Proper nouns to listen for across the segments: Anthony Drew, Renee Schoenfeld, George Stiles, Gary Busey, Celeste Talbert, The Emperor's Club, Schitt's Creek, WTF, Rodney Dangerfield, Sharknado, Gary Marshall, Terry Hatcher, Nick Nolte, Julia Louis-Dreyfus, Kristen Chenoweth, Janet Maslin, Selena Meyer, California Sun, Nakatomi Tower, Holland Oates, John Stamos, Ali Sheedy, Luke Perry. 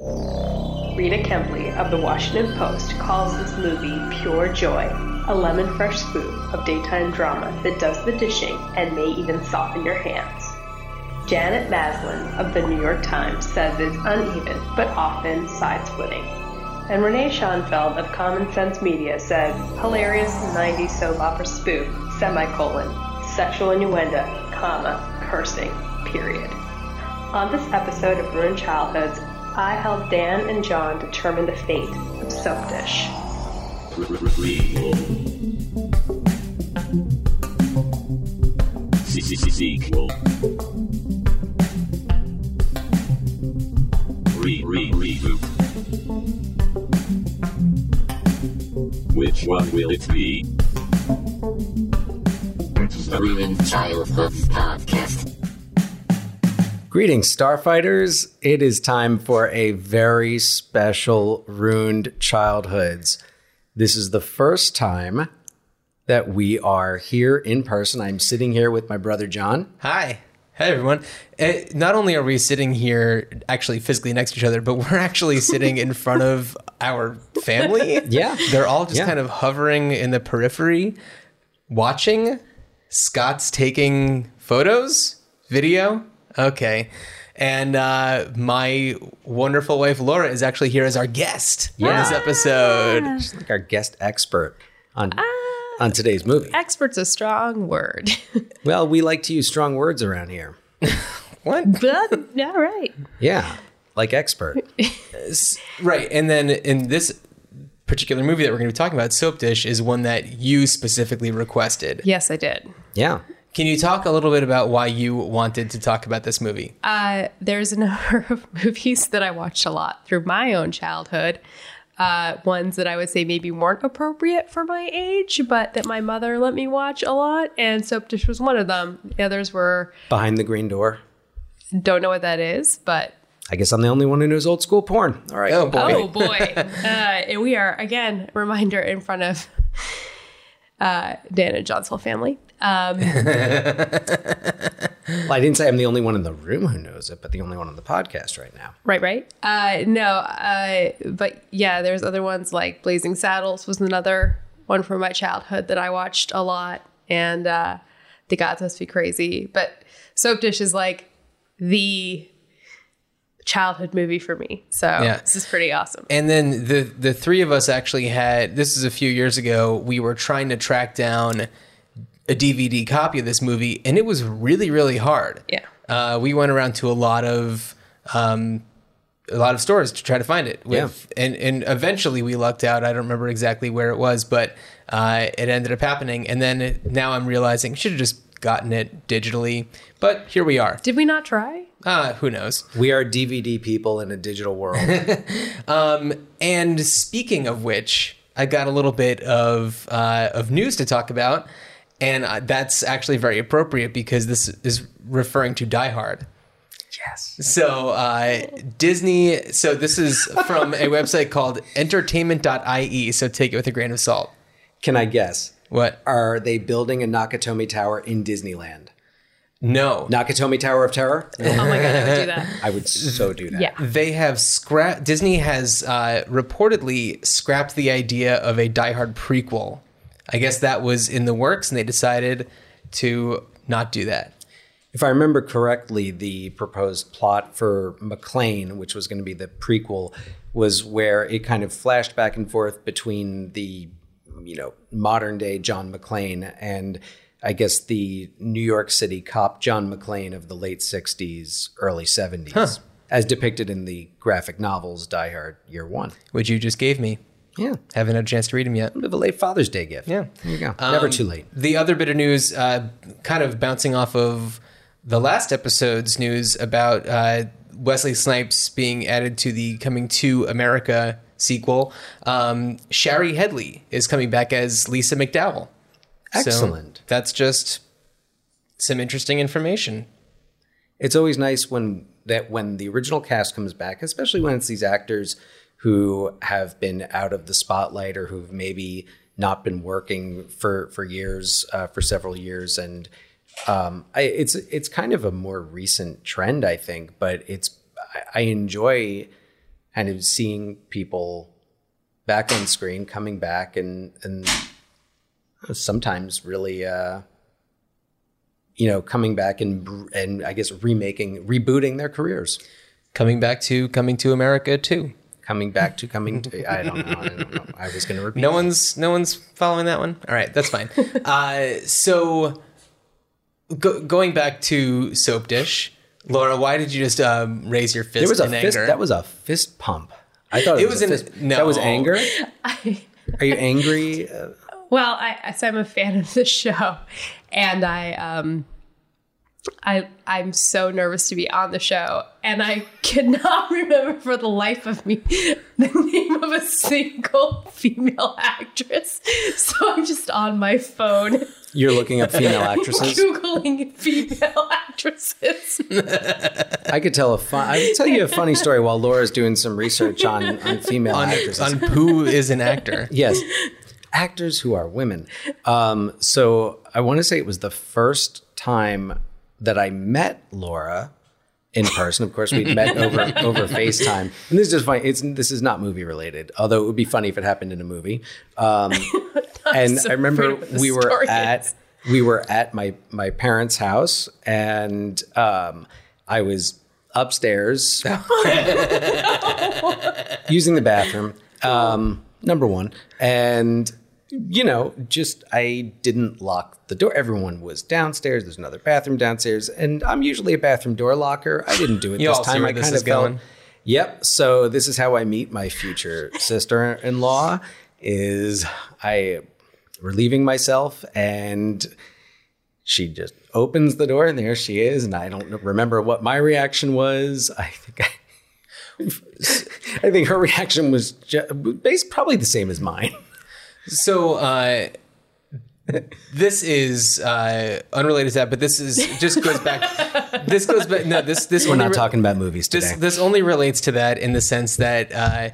Rita Kempley of The Washington Post calls this movie pure joy, a lemon-fresh spoof of daytime drama that does the dishing and may even soften your hands. Janet Maslin of The New York Times says it's uneven but often side-splitting. And Renee Schoenfeld of Common Sense Media said, hilarious 90s soap opera spoof, semicolon, sexual innuendo, comma, cursing, period. On this episode of Ruined Childhoods, I helped Dan and John determine the fate of Soap Dish. Reboot. Which one will it be? It's the Ruined Childhoods podcast. Greetings, Starfighters. It is time for a very special Ruined Childhoods. This is the first time that we are here in person. I'm sitting here with my brother, John. Hi. Hey, everyone. Not only are we sitting here actually physically next to each other, but we're actually sitting in front of our family. Yeah. They're all just kind of hovering in the periphery, watching. Scott's taking photos, video. Okay. And my wonderful wife, Laura, is actually here as our guest on this episode. She's like our guest expert on today's movie. Expert's a strong word. Well, we like to use strong words around here. What? But, all right. Yeah, like expert. Right. And then in this particular movie that we're going to be talking about, Soap Dish, is one that you specifically requested. Yes, I did. Yeah. Can you talk a little bit about why you wanted to talk about this movie? There's a number of movies that I watched a lot through my own childhood. Ones that I would say maybe weren't appropriate for my age, but that my mother let me watch a lot. And Soap Dish was one of them. The others were... Behind the Green Door. Don't know what that is, but... I guess I'm the only one who knows old school porn. All right. Oh, boy. Oh, boy. And we are, again, reminder in front of Dan and John's whole family. Well, I didn't say I'm the only one in the room who knows it, but the only one on the podcast right now. Right. But yeah, there's other ones like Blazing Saddles was another one from my childhood that I watched a lot. And The Gods Must Be Crazy. But Soap Dish is like the childhood movie for me. So This is pretty awesome. And then the three of us actually had, this is a few years ago, we were trying to track down a DVD copy of this movie, and it was really, really hard. Yeah. We went around to a lot of stores to try to find it. And eventually we lucked out. I don't remember exactly where it was, but it ended up happening. And then now I'm realizing I should have just gotten it digitally. But here we are. Did we not try? Who knows? We are DVD people in a digital world. And speaking of which, I got a little bit of news to talk about. And that's actually very appropriate because this is referring to Die Hard. Yes. So Disney. So this is from a website called entertainment.ie. So take it with a grain of salt. Can I guess? What? Are they building a Nakatomi Tower in Disneyland? No. Nakatomi Tower of Terror? No. Oh my God, I would do that. I would so do that. Yeah. They have scrapped. Disney has reportedly scrapped the idea of a Die Hard prequel. I guess that was in the works, and they decided to not do that. If I remember correctly, the proposed plot for McClane, which was going to be the prequel, was where it kind of flashed back and forth between the, modern-day John McClane and, I guess, the New York City cop John McClane of the late 60s, early 70s, as depicted in the graphic novels Die Hard Year One. Which you just gave me. Yeah. Haven't had a chance to read them yet. A bit of a late Father's Day gift. Yeah. There you go. Never too late. The other bit of news, kind of bouncing off of the last episode's news about Wesley Snipes being added to the Coming to America sequel, Shari Headley is coming back as Lisa McDowell. Excellent. So that's just some interesting information. It's always nice when the original cast comes back, especially when it's these actors who have been out of the spotlight or who've maybe not been working for several years. And it's kind of a more recent trend, I think, but I enjoy kind of seeing people back on screen, coming back, and sometimes really, coming back and I guess rebooting their careers. Coming back to Coming to America too. Coming back to Coming to, I don't know. I was going to repeat. No one's following that one. All right, that's fine. Going back to Soap Dish, Laura, why did you just raise your fist anger? That was a fist pump. I thought it was that was anger. Are you angry? Well, so I'm a fan of the show, and I'm so nervous to be on the show, and I cannot remember for the life of me the name of a single female actress. So I'm just on my phone. You're looking up female actresses? Googling female actresses. I could tell you a funny story while Laura's doing some research on female actresses. On who is an actor. Yes. Actors who are women. So I want to say it was the first time that I met Laura in person. Of course, we'd met over FaceTime. And this is just funny. This is not movie related, although it would be funny if it happened in a movie. And I remember we were at my parents' house, and I was upstairs using the bathroom, number one. And I didn't lock the door. Everyone was downstairs. There's another bathroom downstairs. And I'm usually a bathroom door locker. I didn't do it this time. I kind of going. Yep. So this is how I meet my future sister-in-law is I relieving myself, and she just opens the door, and there she is. And I don't remember what my reaction was. I think her reaction was probably the same as mine. So this is unrelated to that, but this goes back. No, this we're not talking about movies today. This only relates to that in the sense that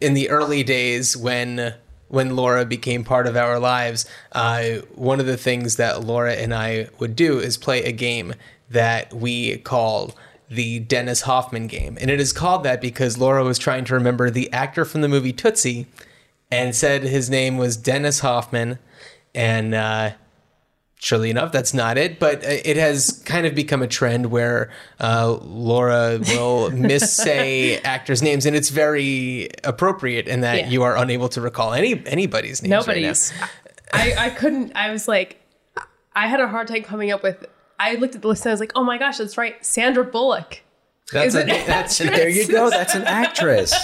in the early days when Laura became part of our lives, one of the things that Laura and I would do is play a game that we call the Dennis Hoffman game, and it is called that because Laura was trying to remember the actor from the movie Tootsie. And said his name was Dennis Hoffman. And surely enough, that's not it. But it has kind of become a trend where Laura will missay actors' names. And it's very appropriate in that you are unable to recall anybody's names. Nobody's. Right now. I couldn't. I was like, I had a hard time coming up with. I looked at the list and I was like, oh, my gosh, that's right. Sandra Bullock. There you go. That's an actress.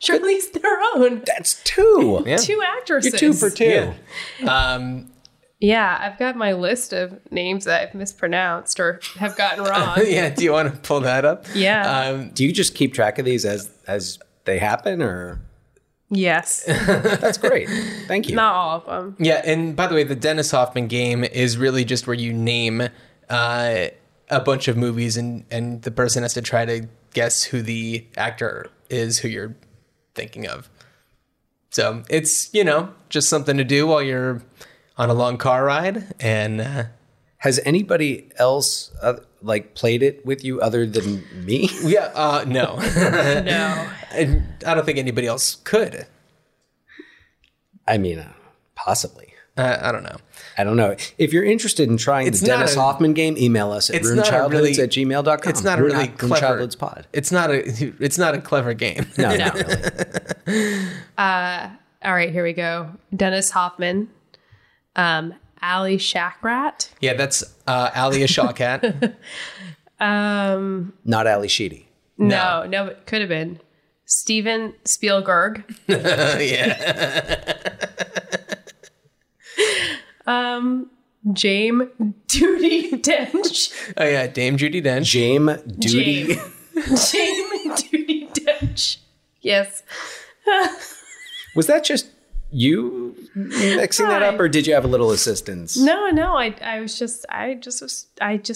Sure, at least their own. That's two. Yeah. Two actresses. You're two for two. Yeah. I've got my list of names that I've mispronounced or have gotten wrong. Do you want to pull that up? Yeah. Do you just keep track of these as they happen, or? Yes. That's great. Thank you. Not all of them. Yeah, and by the way, the Dennis Hoffman game is really just where you name a bunch of movies, and the person has to try to guess who the actor is who you're thinking of. So it's, just something to do while you're on a long car ride. And has anybody else played it with you other than me? Yeah. No. No. I don't think anybody else could. I mean, possibly. I don't know. If you're interested in trying the Dennis Hoffman game, email us at ruinedchildhoods@gmail.com. It's not a really clever pod. It's not a clever game. No, not really. All right, here we go. Dennis Hoffman, Ali Shackrat. Yeah, that's Alia Shawkat. Not Ali Sheedy. No, it could have been Steven Spielberg. Yeah. Jame Judi Dench. Oh yeah, Dame Judi Dench. Jame Judi Dench. Yes. Was that just you mixing that up, or did you have a little assistance? No, I just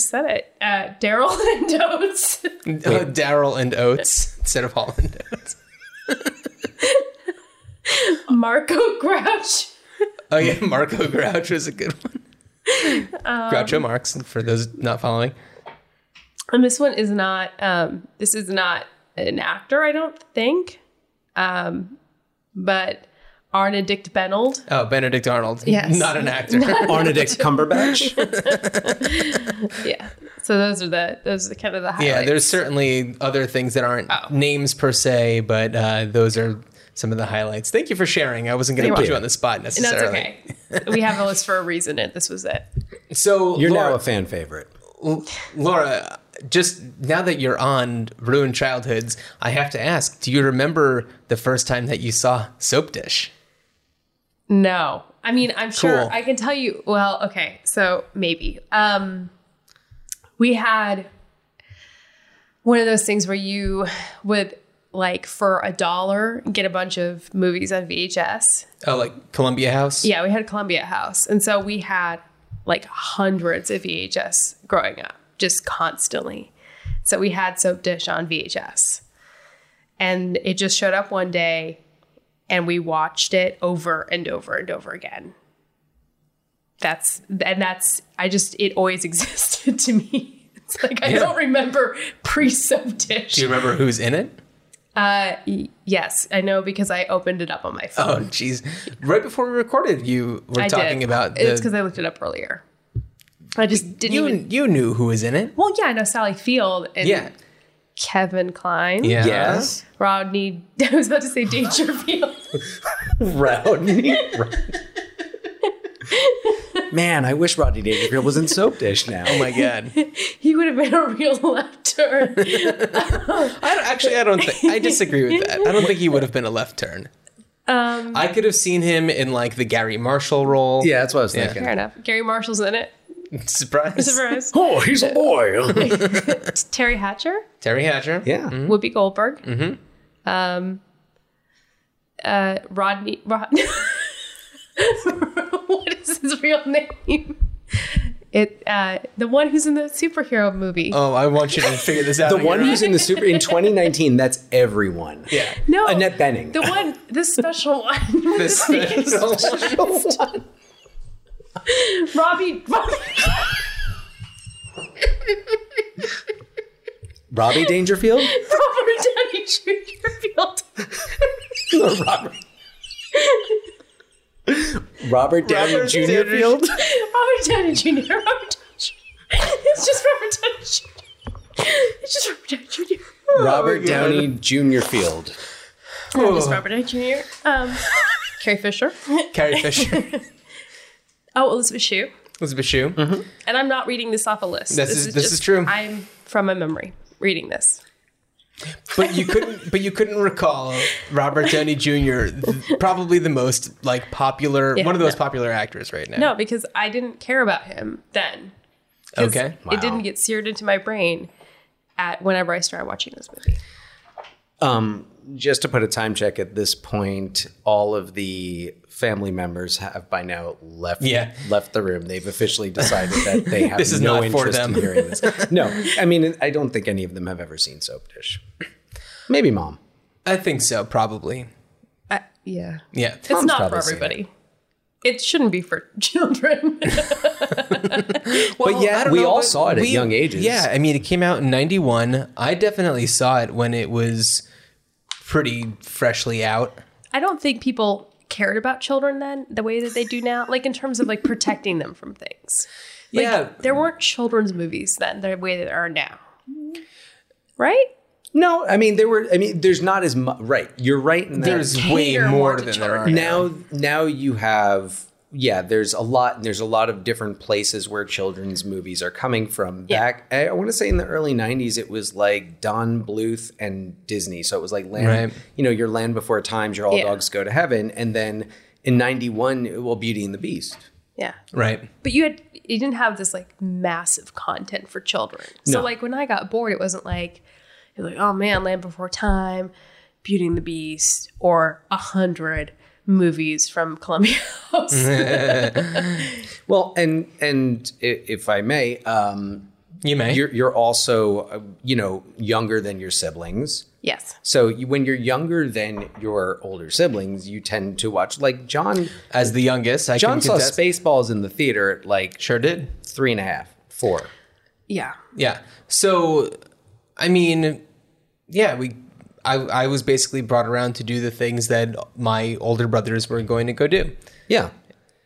said it. Daryl and Oates. Daryl and Oates instead of Holland Oates. Marco Grouch. Oh, yeah, Marco Grouch was a good one. Groucho Marx, for those not following. And this one is not an actor, I don't think. But Benedict Arnold. Oh, Benedict Arnold. Yes. Not an actor. Benedict Cumberbatch. Yeah. So those are kind of the highlights. Yeah, there's certainly other things that aren't names per se, but those are some of the highlights. Thank you for sharing. I wasn't going to put you on the spot necessarily. No, it's okay. We have a list for a reason, and this was it. So you're now a fan favorite. Laura, just now that you're on Ruined Childhoods, I have to ask, do you remember the first time that you saw Soap Dish? No. I mean, I'm sure I can tell you. Well, okay. So maybe. We had one of those things where you would, like, for $1, get a bunch of movies on VHS. Oh, like Columbia House? Yeah, we had Columbia House. And so we had, like, hundreds of VHS growing up, just constantly. So we had Soap Dish on VHS. And it just showed up one day, and we watched it over and over and over again. It always existed to me. It's like, I don't remember pre-Soap Dish. Do you remember who's in it? Yes, I know, because I opened it up on my phone. Oh, jeez. Right before we recorded, you were talking about the... It's because I looked it up earlier. I just didn't You knew who was in it. Well, yeah, I know Sally Field and Kevin Kline. Yeah. Yes. Rodney... I was about to say Dangerfield. Rodney... Man, I wish Rodney Dangerfield was in Soap Dish now. Oh, my God. He would have been a real left turn. I disagree with that. I don't think he would have been a left turn. I could have seen him in, like, the Gary Marshall role. Yeah, that's what I was thinking. Fair enough. Gary Marshall's in it. Surprise. Oh, he's a boy. Terry Hatcher. Yeah. Mm-hmm. Whoopi Goldberg. Mm-hmm. Rodney. What is his real name? The one who's in the superhero movie. Oh, I want you to figure this out. The one who's in the in 2019. That's everyone. Yeah. No. Annette Bening. The one. This special one. This special one. Robbie. Robbie Dangerfield. Robert Downey Jr. Robert Downey Jr. It's just Robert Downey Jr. Robert Downey Jr. Carrie Fisher. Oh, Elizabeth Shue. Mm-hmm. And I'm not reading this off a list. This is true. I'm from my memory reading this. But you couldn't. recall Robert Downey Jr. Probably the most popular, one of the most popular actors right now. No, because I didn't care about him then. Okay, it didn't get seared into my brain whenever I started watching this movie. Just to put a time check at this point, all of the family members have by now left the room. They've officially decided that they have no interest in hearing this. No, I mean, I don't think any of them have ever seen Soap Dish. Maybe Mom. I think so, probably. Yeah. Yeah. It's Mom's not for everybody. It shouldn't be for children. We all saw it at young ages. Yeah, I mean, it came out in 91. I definitely saw it when it was pretty freshly out. I don't think people cared about children then the way that they do now, like in terms of protecting them from things. There weren't children's movies then the way that there are now. Right? No, I mean, there's not as much. Right. You're right. In that. There's way more than there are now. Now you have, there's a lot. There's a lot of different places where children's movies are coming from. Back, I want to say in the early 90s, it was like Don Bluth and Disney. So it was like Land, your Land Before Times, your All Dogs Go to Heaven. And then in 91, Beauty and the Beast. Yeah. Right. But you didn't have this massive content for children. So when I got bored, it wasn't like, you're like, oh man, Land Before Time, Beauty and the Beast, or 100 movies from Columbia House. Well, and if I may, you may. You're also younger than your siblings. Yes. So when you're younger than your older siblings, you tend to watch John. As the youngest, John saw Spaceballs in the theater at sure did 3.5, 4. Yeah. Yeah. So. I mean, yeah, we I was basically brought around to do the things that my older brothers were going to go do. Yeah.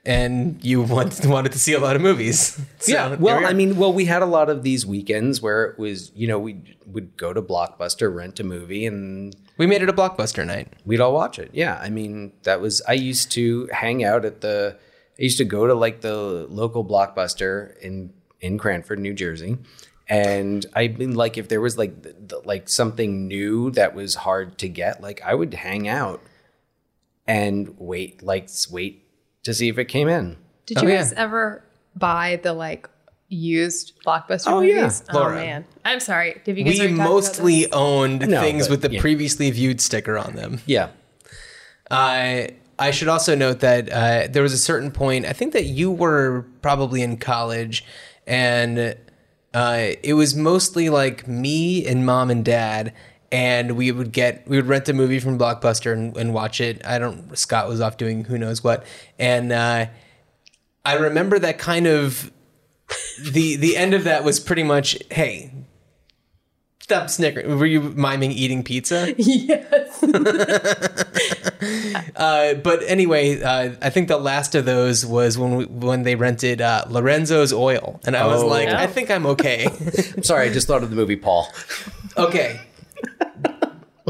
And you wanted to see a lot of movies. So yeah. Well, I mean, well, we had a lot of these weekends where it was, you know, we would go to Blockbuster, rent a movie, and we made it a Blockbuster night. We'd all watch it. Yeah. I mean, that was, I used to hang out at the, I used to go to like the local Blockbuster in Cranford, New Jersey. And I mean, like, if there was like, like something new that was hard to get, like I would hang out and wait to see if it came in. Did you guys ever buy the like used Blockbuster movies? Yeah. Laura. Oh man, I'm sorry. Did you guys? We mostly owned things with the previously viewed sticker on them. Yeah. I should also note that there was a certain point. I think that you were probably in college, and it was mostly like me and mom and dad. And we would rent a movie from Blockbuster and watch it. Scott was off doing who knows what. And I remember that kind of, the end of that was pretty much, hey, stop snickering. Were you miming eating pizza? Yes. But anyway, I think the last of those was when they rented Lorenzo's Oil. And I was like, yeah. I think I'm okay. I'm sorry, I just thought of the movie Paul. Okay.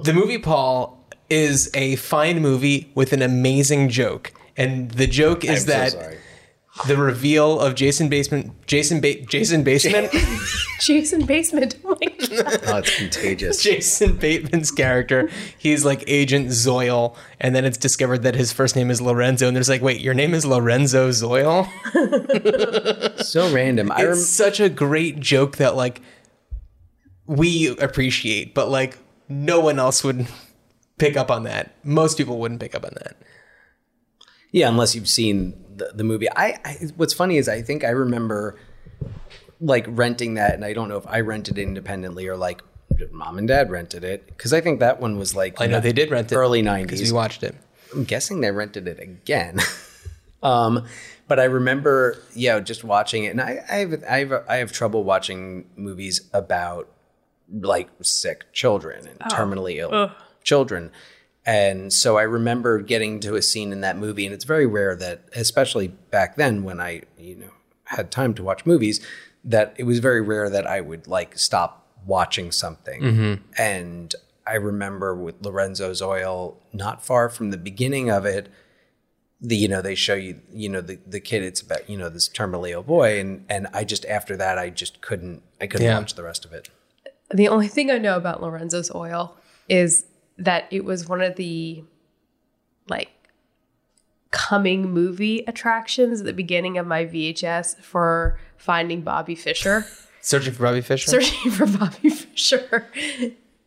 The movie Paul is a fine movie with an amazing joke. And the joke is the reveal of Jason Basement. Oh my God. Oh, it's contagious. Jason Bateman's character. He's like Agent Zoil. And then it's discovered that his first name is Lorenzo. And there's like, wait, your name is Lorenzo Zoil? So random. It's such a great joke that like we appreciate, but like no one else would pick up on that. Most people wouldn't pick up on that. Yeah, unless you've seen the movie. I what's funny is I think I remember like renting that, and I don't know if I rented it independently or like mom and dad rented it, because I think that one was like I know they did rent it early 90s because we watched it. I'm guessing they rented it again. But I remember, yeah, just watching it, and I have trouble watching movies about like sick children and terminally ill children. And so I remember getting to a scene in that movie, and it's very rare that, especially back then when I, you know, had time to watch movies, that it was very rare that I would like stop watching something. Mm-hmm. And I remember with Lorenzo's Oil, not far from the beginning of it, they show you, the kid, it's about, this terminally ill boy. And I just, after that, I couldn't watch the rest of it. The only thing I know about Lorenzo's Oil is that it was one of the, like, coming movie attractions at the beginning of my VHS for finding Bobby Fischer. Searching for Bobby Fischer,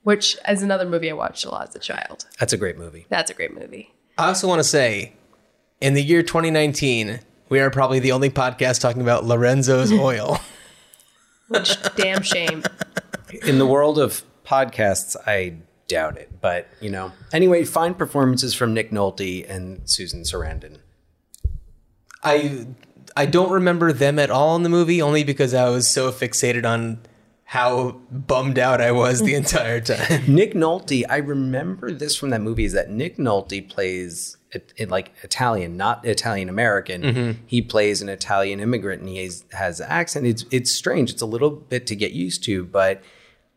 which is another movie I watched a lot as a child. That's a great movie. I also want to say, in the year 2019, we are probably the only podcast talking about Lorenzo's Oil. Which, damn shame. In the world of podcasts, I doubt it, but anyway, fine performances from Nick Nolte and Susan Sarandon. I don't remember them at all in the movie, only because I was so fixated on how bummed out I was the entire time. Nick Nolte, I remember this from that movie, is that Nick Nolte plays like Italian, not Italian American. Mm-hmm. He plays an Italian immigrant, and he has an accent. It's strange. It's a little bit to get used to, but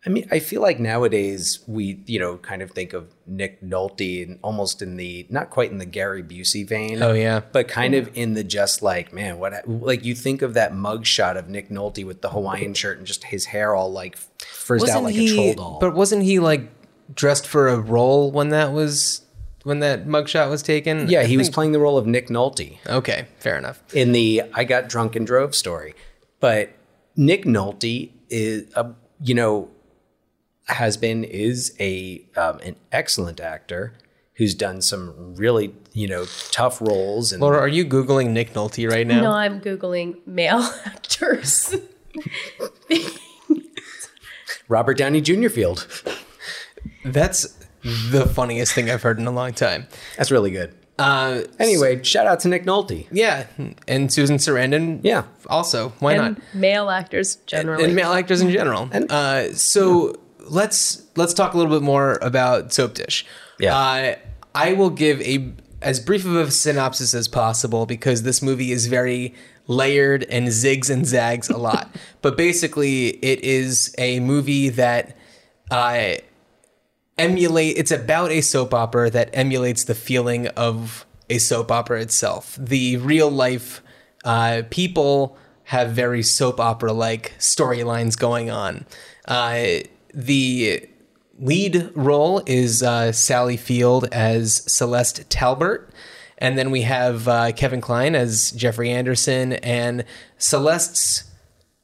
I mean, I feel like nowadays we, kind of think of Nick Nolte and almost in the, not quite in the Gary Busey vein. Oh, yeah. But kind of in the just like, man, what, like you think of that mugshot of Nick Nolte with the Hawaiian shirt and just his hair all like frizzed out like a troll doll. But wasn't he like dressed for a role when that mugshot was taken? Yeah, he was playing the role of Nick Nolte. Okay, fair enough. In the I Got Drunk and Drove story. But Nick Nolte is, is an excellent actor who's done some really, tough roles. And Laura, are you Googling Nick Nolte right now? No, I'm Googling male actors. Robert Downey Jr. Field. That's the funniest thing I've heard in a long time. That's really good. Anyway, shout out to Nick Nolte. Yeah. And Susan Sarandon. Yeah. Also, why not? Male actors generally. And male actors in general. And, so let's talk a little bit more about Soap Dish. Yeah. I will give as brief of a synopsis as possible because this movie is very layered and zigs and zags a lot. But basically, it is a movie that it's about a soap opera that emulates the feeling of a soap opera itself. The real life people have very soap opera-like storylines going on. The lead role is Sally Field as Celeste Talbert. And then we have Kevin Kline as Jeffrey Anderson. And Celeste's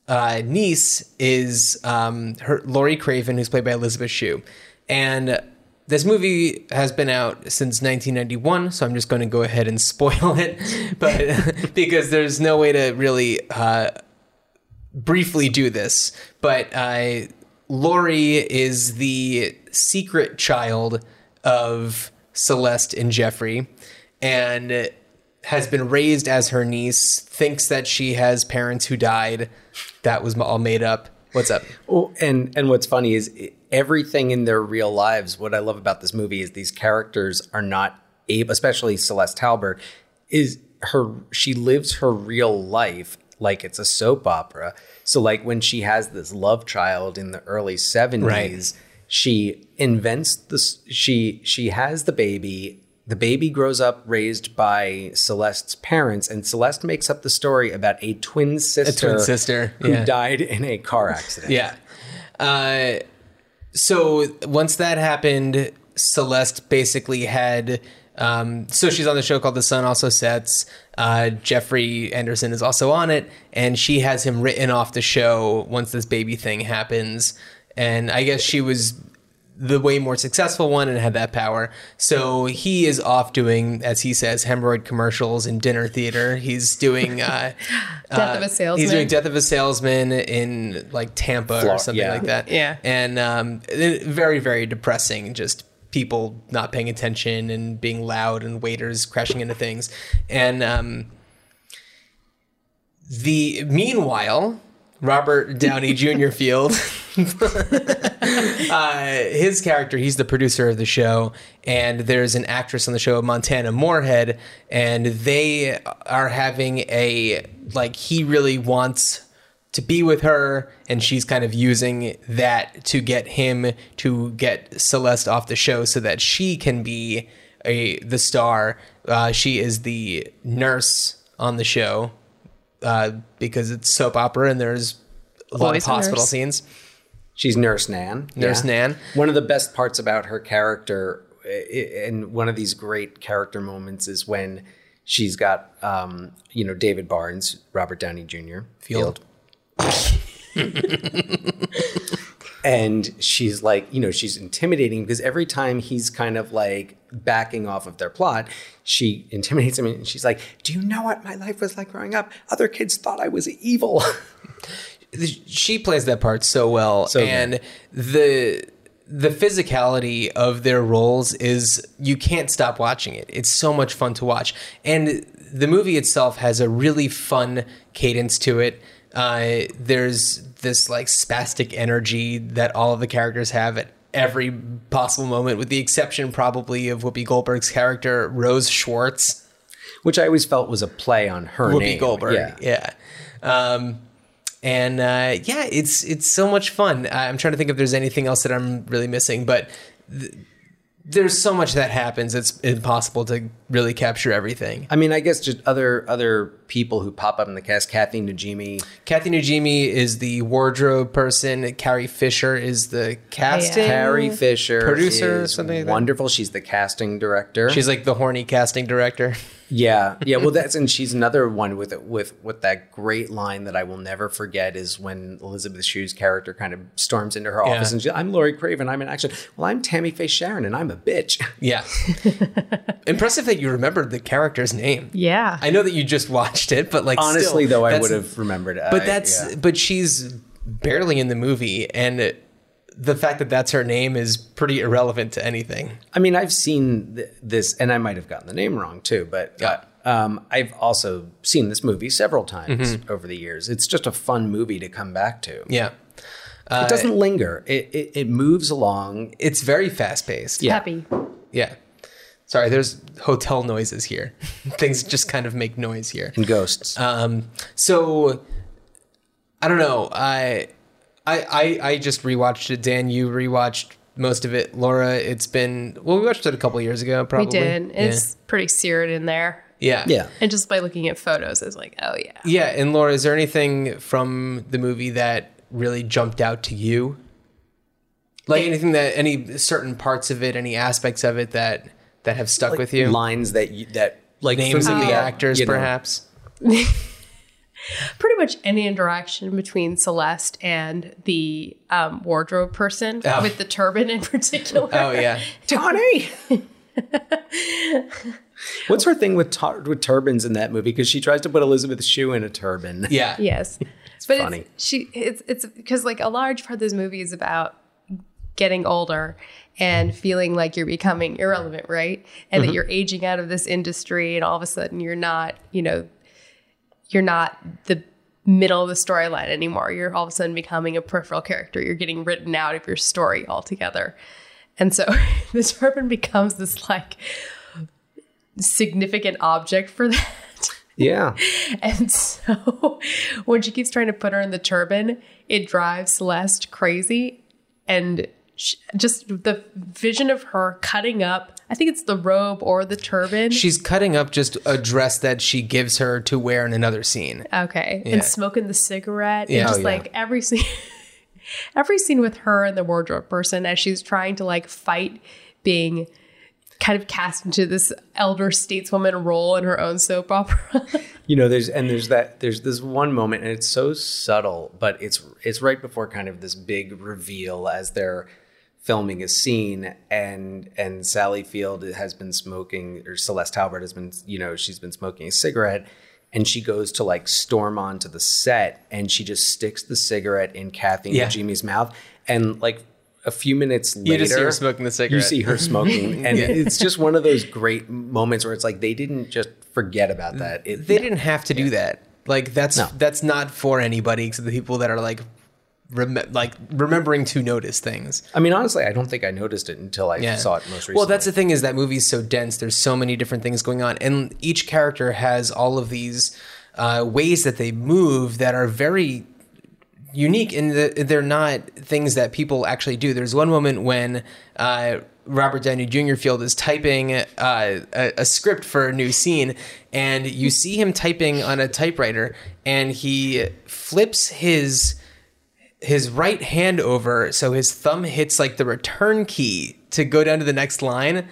niece is Laurie Craven, who's played by Elizabeth Shue. And this movie has been out since 1991, so I'm just going to go ahead and spoil it. But because there's no way to really briefly do this. But Laurie is the secret child of Celeste and Jeffrey, and has been raised as her niece, thinks that she has parents who died. That was all made up. What's up? Oh, and what's funny is everything in their real lives, what I love about this movie is these characters are not able, especially Celeste Talbert, she lives her real life like it's a soap opera. So like when she has this love child in the early 70s, right. She invents this, she has the baby. The baby grows up raised by Celeste's parents, and Celeste makes up the story about a twin sister who died in a car accident. Yeah. So once that happened, Celeste basically had... so she's on the show called The Sun Also Sets. Jeffrey Anderson is also on it, and she has him written off the show once this baby thing happens. And I guess she was... the way more successful one and had that power. So he is off doing, as he says, hemorrhoid commercials and dinner theater. He's doing Death of a Salesman. He's doing Death of a Salesman in like Tampa or something like that. Yeah. And very, very depressing, just people not paying attention and being loud and waiters crashing into things. And meanwhile, Robert Downey Jr. Field, his character, he's the producer of the show, and there's an actress on the show, Montana Moorhead, and they are having he really wants to be with her, and she's kind of using that to get him to get Celeste off the show so that she can be the star. She is the nurse on the show. Because it's soap opera and there's a lot of hospital scenes. She's Nurse Nan. Nurse Nan. One of the best parts about her character, and one of these great character moments, is when she's got, David Barnes, Robert Downey Jr. Field. And she's like, she's intimidating because every time he's kind of like backing off of their plot, she intimidates him. And she's like, do you know what my life was like growing up? Other kids thought I was evil. She plays that part so well. So and the physicality of their roles is you can't stop watching it. It's so much fun to watch. And the movie itself has a really fun cadence to it. There's this like spastic energy that all of the characters have at every possible moment, with the exception probably of Whoopi Goldberg's character, Rose Schwartz, which I always felt was a play on her name. Whoopi Goldberg. Yeah. It's so much fun. I'm trying to think if there's anything else that I'm really missing, but there's so much that happens. It's impossible to really capture everything. I mean, I guess just other people who pop up in the cast. Kathy Najimy is the wardrobe person. Carrie Fisher is the casting. Yeah. Carrie Fisher producer is something like that. Wonderful. She's the casting director. She's like the horny casting director. Yeah. Yeah. Well, she's another one with that great line that I will never forget is when Elizabeth Shue's character kind of storms into her office and she's, I'm Laurie Craven. I'm an action. Well, I'm Tammy Faye Sharon and I'm a bitch. Yeah. Impressive that you remembered the character's name. Yeah. I know that you just watched it, but like, honestly, still, though, I would have remembered it. But she's barely in the movie. And the fact that that's her name is pretty irrelevant to anything. I mean, I've seen this, and I might have gotten the name wrong too, but I've also seen this movie several times over the years. It's just a fun movie to come back to. Yeah. It doesn't linger. It moves along. It's very fast paced. Yeah. Happy. Yeah. Sorry, there's hotel noises here. Things just kind of make noise here. And ghosts. So I don't know. I just rewatched it. Dan, you rewatched most of it. Laura, it's been, well, we watched it a couple years ago, probably. We did. It's pretty seared in there. Yeah. Yeah. And just by looking at photos, I was like, oh, yeah. Yeah. And Laura, is there anything from the movie that really jumped out to you? Like anything that, any certain parts of it, any aspects of it that have stuck like with you? Lines that like names of the actors, perhaps? Pretty much any interaction between Celeste and the wardrobe person with the turban in particular. Oh, yeah. Donnie! What's her thing with turbans in that movie? Because she tries to put Elizabeth Shue in a turban. Yeah. Yes. But funny. It's because like a large part of this movie is about getting older and feeling like you're becoming irrelevant, right? And that you're aging out of this industry and all of a sudden you're not the middle of the storyline anymore. You're all of a sudden becoming a peripheral character. You're getting written out of your story altogether. And so the turban becomes this like significant object for that. Yeah. And so when she keeps trying to put her in the turban, it drives Celeste crazy. And she, just the vision of her cutting up, I think it's the robe or the turban. She's cutting up just a dress that she gives her to wear in another scene. Okay. Yeah. And smoking the cigarette. Yeah. And just like every scene, with her and the wardrobe person as she's trying to like fight being kind of cast into this elder stateswoman role in her own soap opera. There's this one moment, and it's so subtle, but it's right before kind of this big reveal as they're filming a scene, and Sally Field has been smoking, or Celeste Talbert has been, she's been smoking a cigarette, and she goes to like storm onto the set, and she just sticks the cigarette in Kathy and Jimmy's mouth, and like a few minutes later, you see her smoking, and it's just one of those great moments where it's like they didn't just forget about that. They didn't have to do that. Like that's not for anybody except the people that are like remembering to notice things. I mean, honestly, I don't think I noticed it until I saw it most recently. Well, that's the thing is that movie's so dense. There's so many different things going on, and each character has all of these ways that they move that are very unique in that they're not things that people actually do. There's one moment when Robert Downey Jr. Field is typing a script for a new scene, and you see him typing on a typewriter, and he flips his right hand over so his thumb hits like the return key to go down to the next line.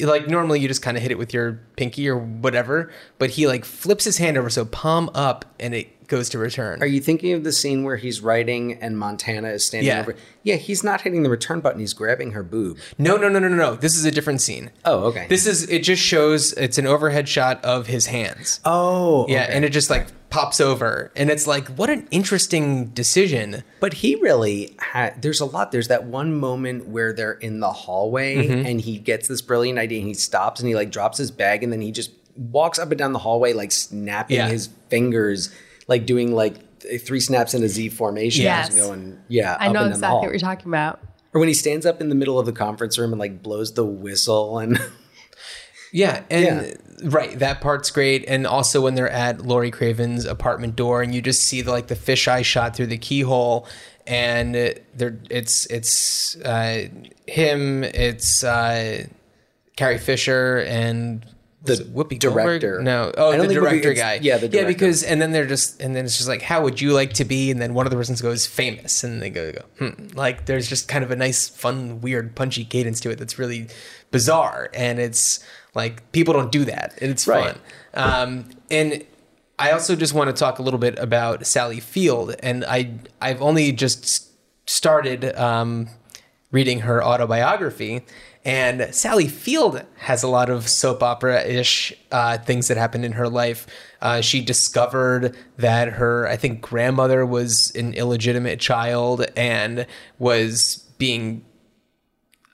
Like normally you just kind of hit it with your pinky or whatever, but he like flips his hand over so palm up and it goes to return. Are you thinking of the scene where he's writing and Montana is standing over? Yeah, he's not hitting the return button. He's grabbing her boob. No. This is a different scene. Oh, okay. It just shows, it's an overhead shot of his hands. Oh, yeah. Okay. And it just like pops over, and it's like, what an interesting decision. But he really there's a lot. There's that one moment where they're in the hallway and he gets this brilliant idea, and he stops and he like drops his bag, and then he just walks up and down the hallway, like snapping his fingers, like doing like three snaps in a Z formation. Yes. And going, I know exactly what you're talking about. Or when he stands up in the middle of the conference room and like blows the whistle and right, that part's great. And also when they're at Laurie Craven's apartment door and you just see the fisheye shot through the keyhole, and it's him, it's Carrie Fisher and the Whoopi director. Goldberg? No. Oh, the director guy. Yeah, the director. Yeah, because, and then it's just like, how would you like to be? And then one of the persons goes, famous. And they go, Like, there's just kind of a nice, fun, weird, punchy cadence to it that's really bizarre. And it's like, people don't do that. And it's fun. And I also just want to talk a little bit about Sally Field. And I've only just started reading her autobiography. And Sally Field has a lot of soap opera-ish things that happened in her life. She discovered that her, I think, grandmother was an illegitimate child and was being,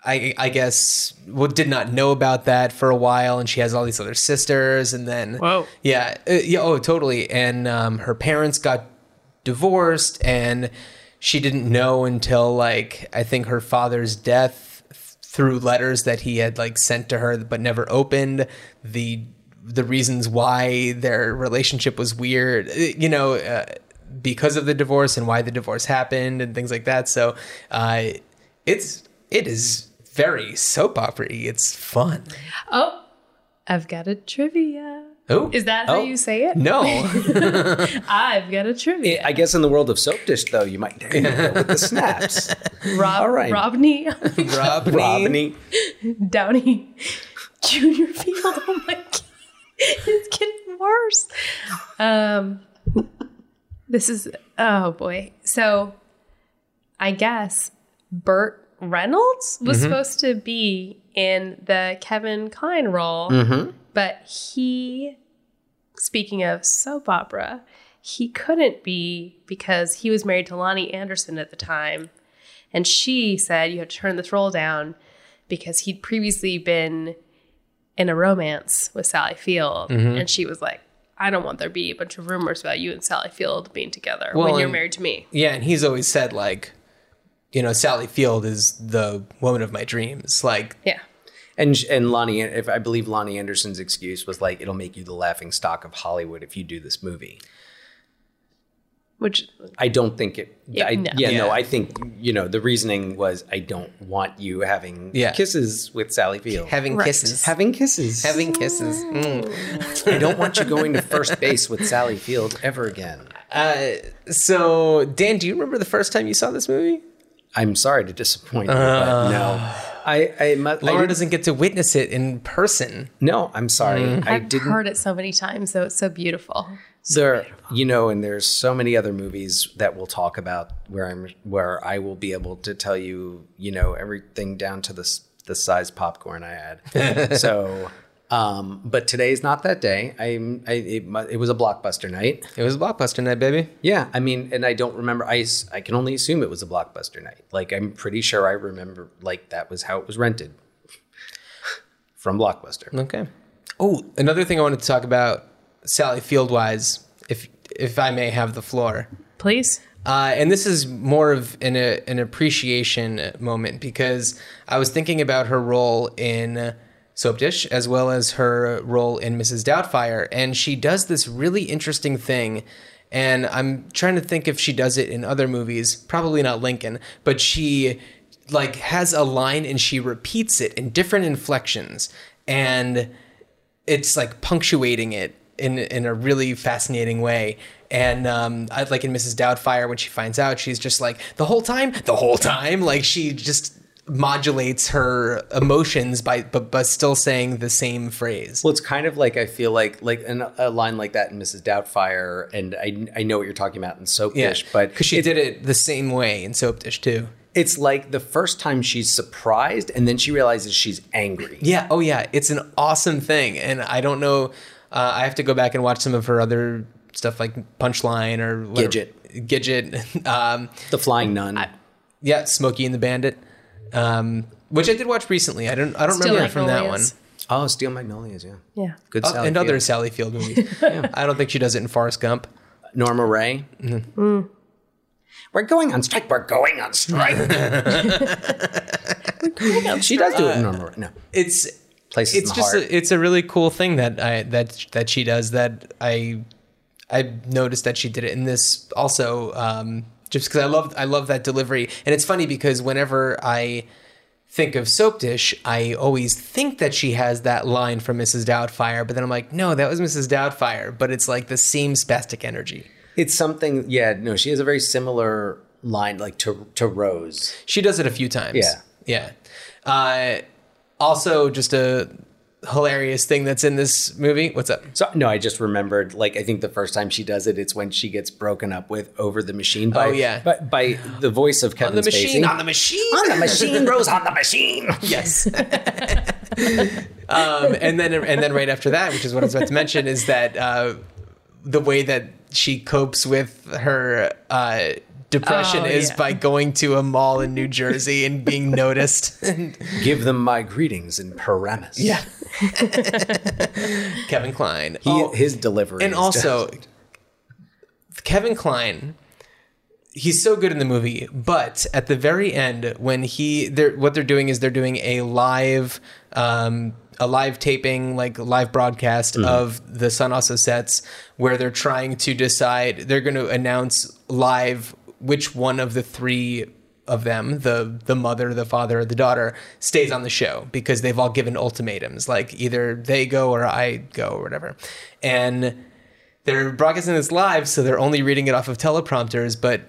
I guess, did not know about that for a while. And she has all these other sisters. And then, whoa. Yeah, totally. And her parents got divorced, and she didn't know until, like, I think her father's death, through letters that he had, like, sent to her but never opened, the reasons why their relationship was weird, you know, because of the divorce and why the divorce happened and things like that. So it is very soap opera-y. It's fun. Oh, I've got a trivia. Oh, is that how you say it? No. I've got a trivia. I guess in the world of Soap Dish, though, you might go with the snaps. Robney Downey Jr. Field. Oh my God. It's getting worse. This is, oh boy. So I guess Burt Reynolds was supposed to be in the Kevin Kline role, but he, speaking of soap opera, he couldn't be because he was married to Lonnie Anderson at the time. And she said, you have to turn this role down because he'd previously been in a romance with Sally Field. And she was like, I don't want there to be a bunch of rumors about you and Sally Field being together when you're married to me. Yeah, and he's always said, like, you know, Sally Field is the woman of my dreams. Like, yeah. And Lonnie, if I believe Lonnie Anderson's excuse was like, it'll make you the laughing stock of Hollywood if you do this movie. Which I don't think it. I think, you know, the reasoning was, I don't want you having kisses with Sally Field. Having kisses. I don't want you going to first base with Sally Field ever again. So, Dan, do you remember the first time you saw this movie? I'm sorry to disappoint you, but no. Laura doesn't get to witness it in person. No, I'm sorry. I've heard it so many times, though. It's so beautiful. You know, and there's so many other movies that we'll talk about where I will be able to tell you, you know, everything down to the size popcorn I had. So, but today's not that day. It was a blockbuster night. It was a blockbuster night, baby. Yeah, I mean, and I don't remember. I can only assume it was a blockbuster night. Like, I'm pretty sure I remember, like, that was how it was rented from Blockbuster. Okay. Oh, another thing I wanted to talk about, Sally Field-wise, if I may have the floor. Please. And this is more of an appreciation moment, because I was thinking about her role in Soap Dish as well as her role in Mrs. Doubtfire, and she does this really interesting thing, and I'm trying to think if she does it in other movies, probably not Lincoln, but she, like, has a line and she repeats it in different inflections, and it's like punctuating it in a really fascinating way. And I'd like in Mrs. Doubtfire, when she finds out, she's just like, the whole time, like, she just modulates her emotions but still saying the same phrase. Well, it's kind of like, I feel like a line like that in Mrs. Doubtfire, and I know what you're talking about in Soap Dish, but because she did it the same way in Soap Dish too. It's like the first time she's surprised, and then she realizes she's angry. Yeah. Oh yeah. It's an awesome thing, and I don't know. I have to go back and watch some of her other stuff, like Punchline or Gidget, The Flying Nun. Smokey and the Bandit. Which I did watch recently. I don't remember from that one. Oh, Steel Magnolias, yeah. Yeah. Good Sally and Field. Other Sally Field movies. Yeah. I don't think she does it in Forrest Gump. Norma Ray. Mm-hmm. We're going on strike. We're going on strike. She does do it in Norma Ray. No. It's places it's in the just heart. It's a really cool thing that she does, that I noticed that she did it in this also, just because I love that delivery. And it's funny because whenever I think of Soap Dish, I always think that she has that line from Mrs. Doubtfire, but then I'm like, no, that was Mrs. Doubtfire. But it's like the same spastic energy. It's something, yeah, no, she has a very similar line, like to Rose. She does it a few times. Yeah. Also, just a hilarious thing that's in this movie. What's up? So, no, I just remembered, like, I think the first time she does it, it's when she gets broken up with over the machine by the voice of Kevin Spacey. On the machine, Rose, on the machine. Yes. and then right after that, which is what I was about to mention, is that the way that she copes with her depression is by going to a mall in New Jersey and being noticed. Give them my greetings in Paramus. Yeah. Kevin Kline. His delivery. And also, Kevin Kline he's so good in the movie, but at the very end, when what they're doing is they're doing a live taping, like live broadcast of The Sun Also Sets, where they're trying to decide, they're going to announce live which one of the three of them, the mother, the father, or the daughter, stays on the show, because they've all given ultimatums, like either they go or I go or whatever. And they're broadcasting this live, so they're only reading it off of teleprompters, but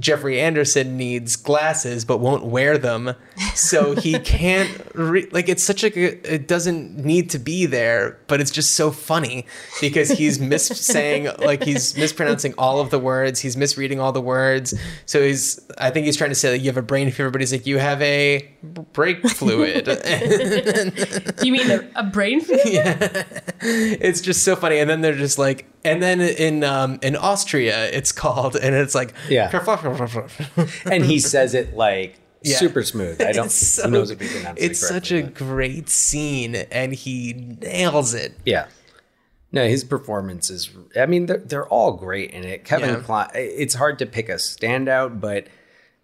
Jeffrey Anderson needs glasses but won't wear them, so he can't it doesn't need to be there, but it's just so funny because he's he's mispronouncing all of the words, he's misreading all the words, so I think he's trying to say that you have a brain fever, but he's like, you have a brake fluid. You mean a brain fever? Yeah. It's just so funny. And then they're just like, and then in Austria it's called, and it's like, yeah. And he says it like super smooth. I don't know knows if he pronounced it. It's such a great scene, and he nails it. Yeah. No, his performance is, I mean, they're all great in it. Kevin Kline, it's hard to pick a standout, but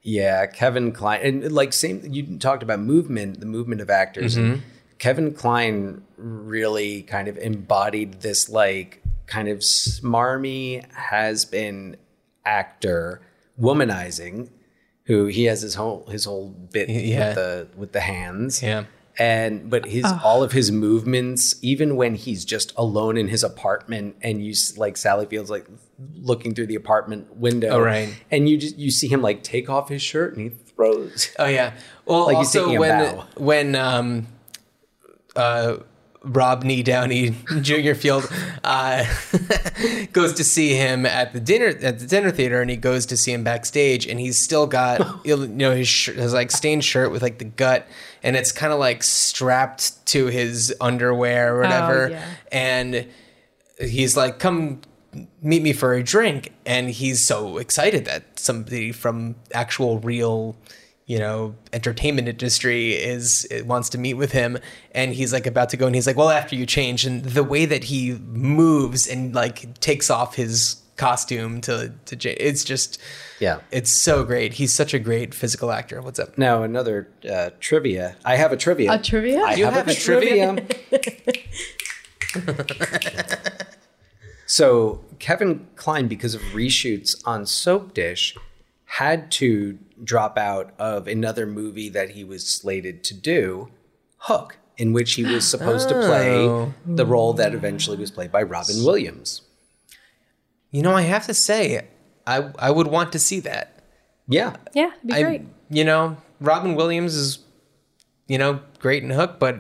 yeah, Kevin Kline, and like you talked about movement, the movement of actors. Mm-hmm. And Kevin Kline really kind of embodied this like kind of smarmy has-been actor womanizing, who he has his whole bit with the hands, but his all of his movements, even when he's just alone in his apartment, and you like Sally Field's like looking through the apartment window, and you see him like take off his shirt and he throws. Oh yeah, well like also he's when Robney Downey Jr. Field goes to see him at the dinner theater, and he goes to see him backstage, and he's still got his shirt, his like stained shirt with like the gut, and it's kind of like strapped to his underwear or whatever. Oh, yeah. And he's like, come meet me for a drink, and he's so excited that somebody from actual real entertainment industry wants to meet with him, and he's like about to go, and he's like, well, after you change. And the way that he moves and like takes off his costume to Jane, it's just, it's so great. He's such a great physical actor. What's up? Now another trivia. I have a trivia. A trivia? I have a trivia. So Kevin Kline, because of reshoots on Soap Dish, had to drop out of another movie that he was slated to do, Hook, in which he was supposed to play the role that eventually was played by Robin Williams. I have to say, I would want to see that. Yeah. Yeah, it'd be great. Robin Williams is, great in Hook, but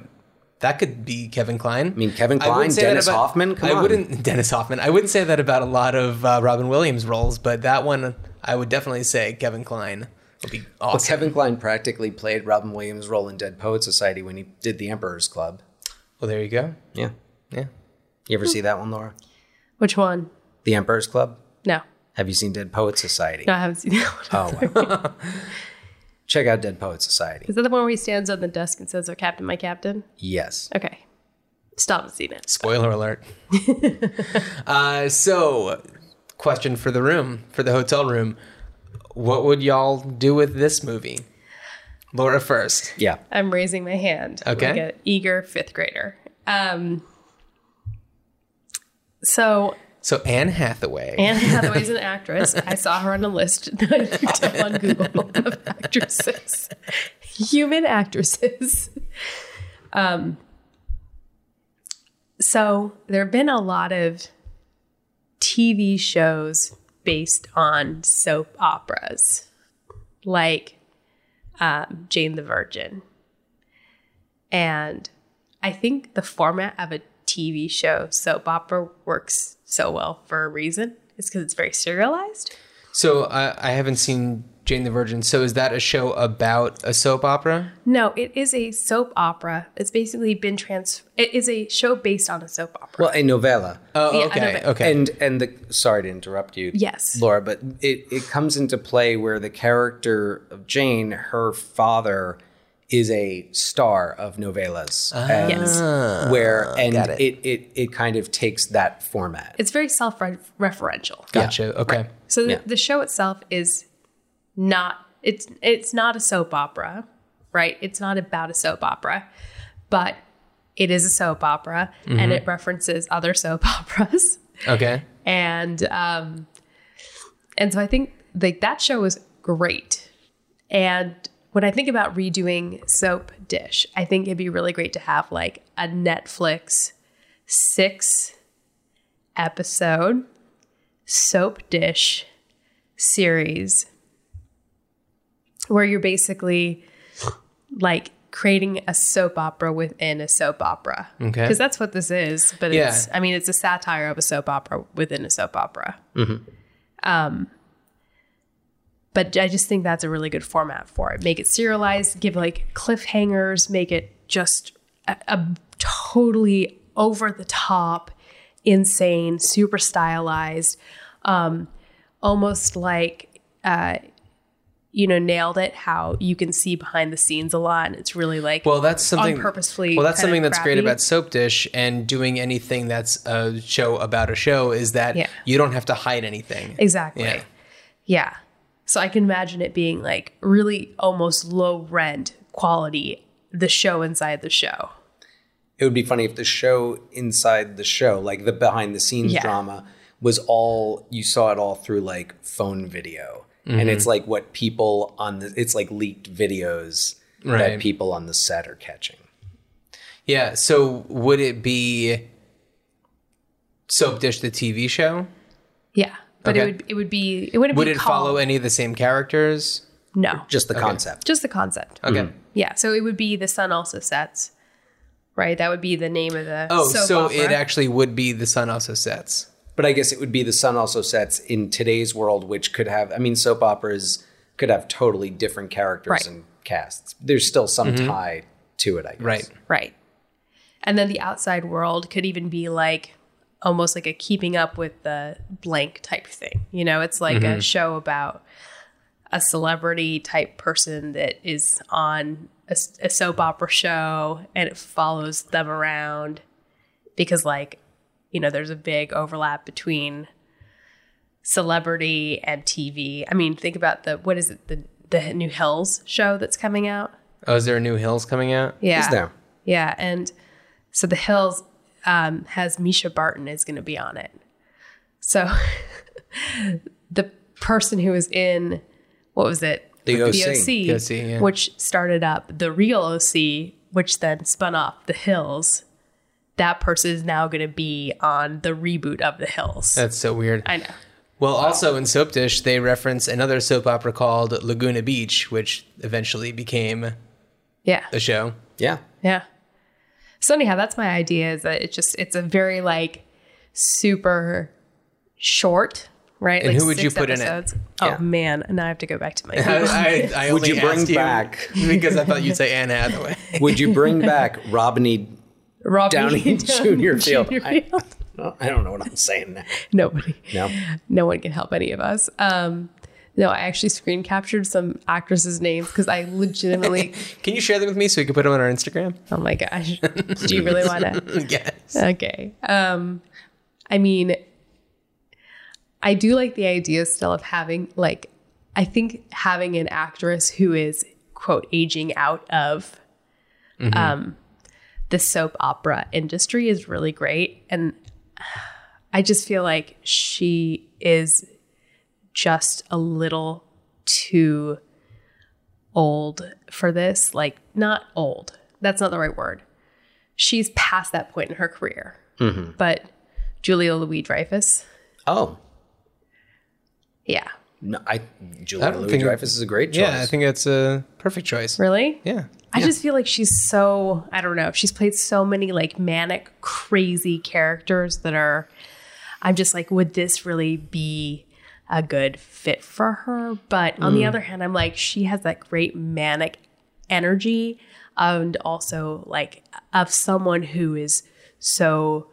that could be Kevin Kline. I mean, Kevin Kline, Dennis Hoffman, Dennis Hoffman. I wouldn't say that about a lot of Robin Williams roles, but that one, I would definitely say Kevin Kline would be awesome. Well, Kevin Kline practically played Robin Williams' role in Dead Poets Society when he did The Emperor's Club. Well, there you go. Yeah. Yeah. You ever see that one, Laura? Which one? The Emperor's Club? No. Have you seen Dead Poets Society? No, I haven't seen that one. Oh, wow. Check out Dead Poets Society. Is that the one where he stands on the desk and says, "Oh, Captain, my Captain"? Yes. Okay. Stop and see that. Spoiler alert. So, question for the room, for the hotel room. What would y'all do with this movie? Laura first. Yeah. I'm raising my hand. Okay. Like an eager fifth grader. So Anne Hathaway. Anne Hathaway is an actress. I saw her on a list that I looked up on Google of actresses. Human actresses. So there have been a lot of TV shows based on soap operas, like Jane the Virgin. And I think the format of a TV show soap opera works so well for a reason. It's because it's very serialized. So I haven't seen Jane the Virgin. So is that a show about a soap opera? No, it is a soap opera. It's basically been it is a show based on a soap opera. Well, a novella. Oh, okay. Yeah, okay. And sorry to interrupt you. Yes. Laura, but it comes into play where the character of Jane, her father is a star of novellas. It kind of takes that format. It's very self-referential. Gotcha. Yeah. Okay. Right. So the show itself is not, it's not a soap opera, right? It's not about a soap opera, but it is a soap opera, mm-hmm. and it references other soap operas. Okay. And so I think like that show was great. And when I think about redoing Soap Dish, I think it'd be really great to have like a Netflix 6-episode Soap Dish series where you're basically like creating a soap opera within a soap opera. Okay. Because that's what this is. But it's a satire of a soap opera within a soap opera. Mm-hmm. But I just think that's a really good format for it. Make it serialized, give like cliffhangers, make it just a totally over the top, insane, super stylized, almost like, Nailed It, how you can see behind the scenes a lot. And it's really like, that's something great about Soap Dish and doing anything that's a show about a show is that you don't have to hide anything. Exactly. Yeah. So I can imagine it being like really almost low rent quality, the show inside the show. It would be funny if the show inside the show, like the behind the scenes drama was all, you saw it all through like phone video. Mm-hmm. And it's like what people it's like leaked videos that people on the set are catching. Yeah. So would it be Soap Dish, the TV show? Yeah. But would it follow any of the same characters? No. Or just the concept. Just the concept. Okay. Mm-hmm. Yeah. So it would be The Sun Also Sets, right? That would be the name of the soap opera. It actually would be The Sun Also Sets. But I guess it would be The Sun Also Sets in today's world, which could have, soap operas could have totally different characters and casts. There's still some tie to it, I guess. Right. And then the outside world could even be like, almost like a Keeping Up with the Blank type thing. You know, it's like a show about a celebrity type person that is on a soap opera show and it follows them around because like, there's a big overlap between celebrity and TV. I mean, think about the new Hills show that's coming out. Oh, is there a new Hills coming out? Yeah. Is there? Yeah. And so the Hills has Misha Barton is going to be on it. So the person who was in, what was it? The OC, which started up the real OC, which then spun off the Hills. That person is now going to be on the reboot of The Hills. That's so weird. I know. Well, also in Soap Dish, they reference another soap opera called Laguna Beach, which eventually became the show. Yeah. Yeah. So anyhow, that's my idea, is that it's a very like super short, right? And like who would you put in it? Oh, man. Now I have to go back to my... I would you bring back... Because I thought you'd say Anne Hathaway. Would you bring back Robert Downey Jr. Field. I don't know what I'm saying now. Nobody. No one can help any of us. No, I actually screen captured some actresses' names because I legitimately... Can you share them with me so we can put them on our Instagram? Oh my gosh. Do you really want to? Yes. Okay. I do like the idea still of having like... I think having an actress who is, quote, aging out of... the soap opera industry is really great. And I just feel like she is just a little too old for this. Like, not old. That's not the right word. She's past that point in her career. Mm-hmm. But Julia Louis-Dreyfus. Oh. Yeah. No, Julia Louis-Dreyfus is a great choice. Yeah, I think that's a perfect choice. Really? Yeah. I just feel like she's so, I don't know, she's played so many like manic, crazy characters that are, I'm just like, would this really be a good fit for her? But on the other hand, I'm like, she has that great manic energy and also like of someone who is so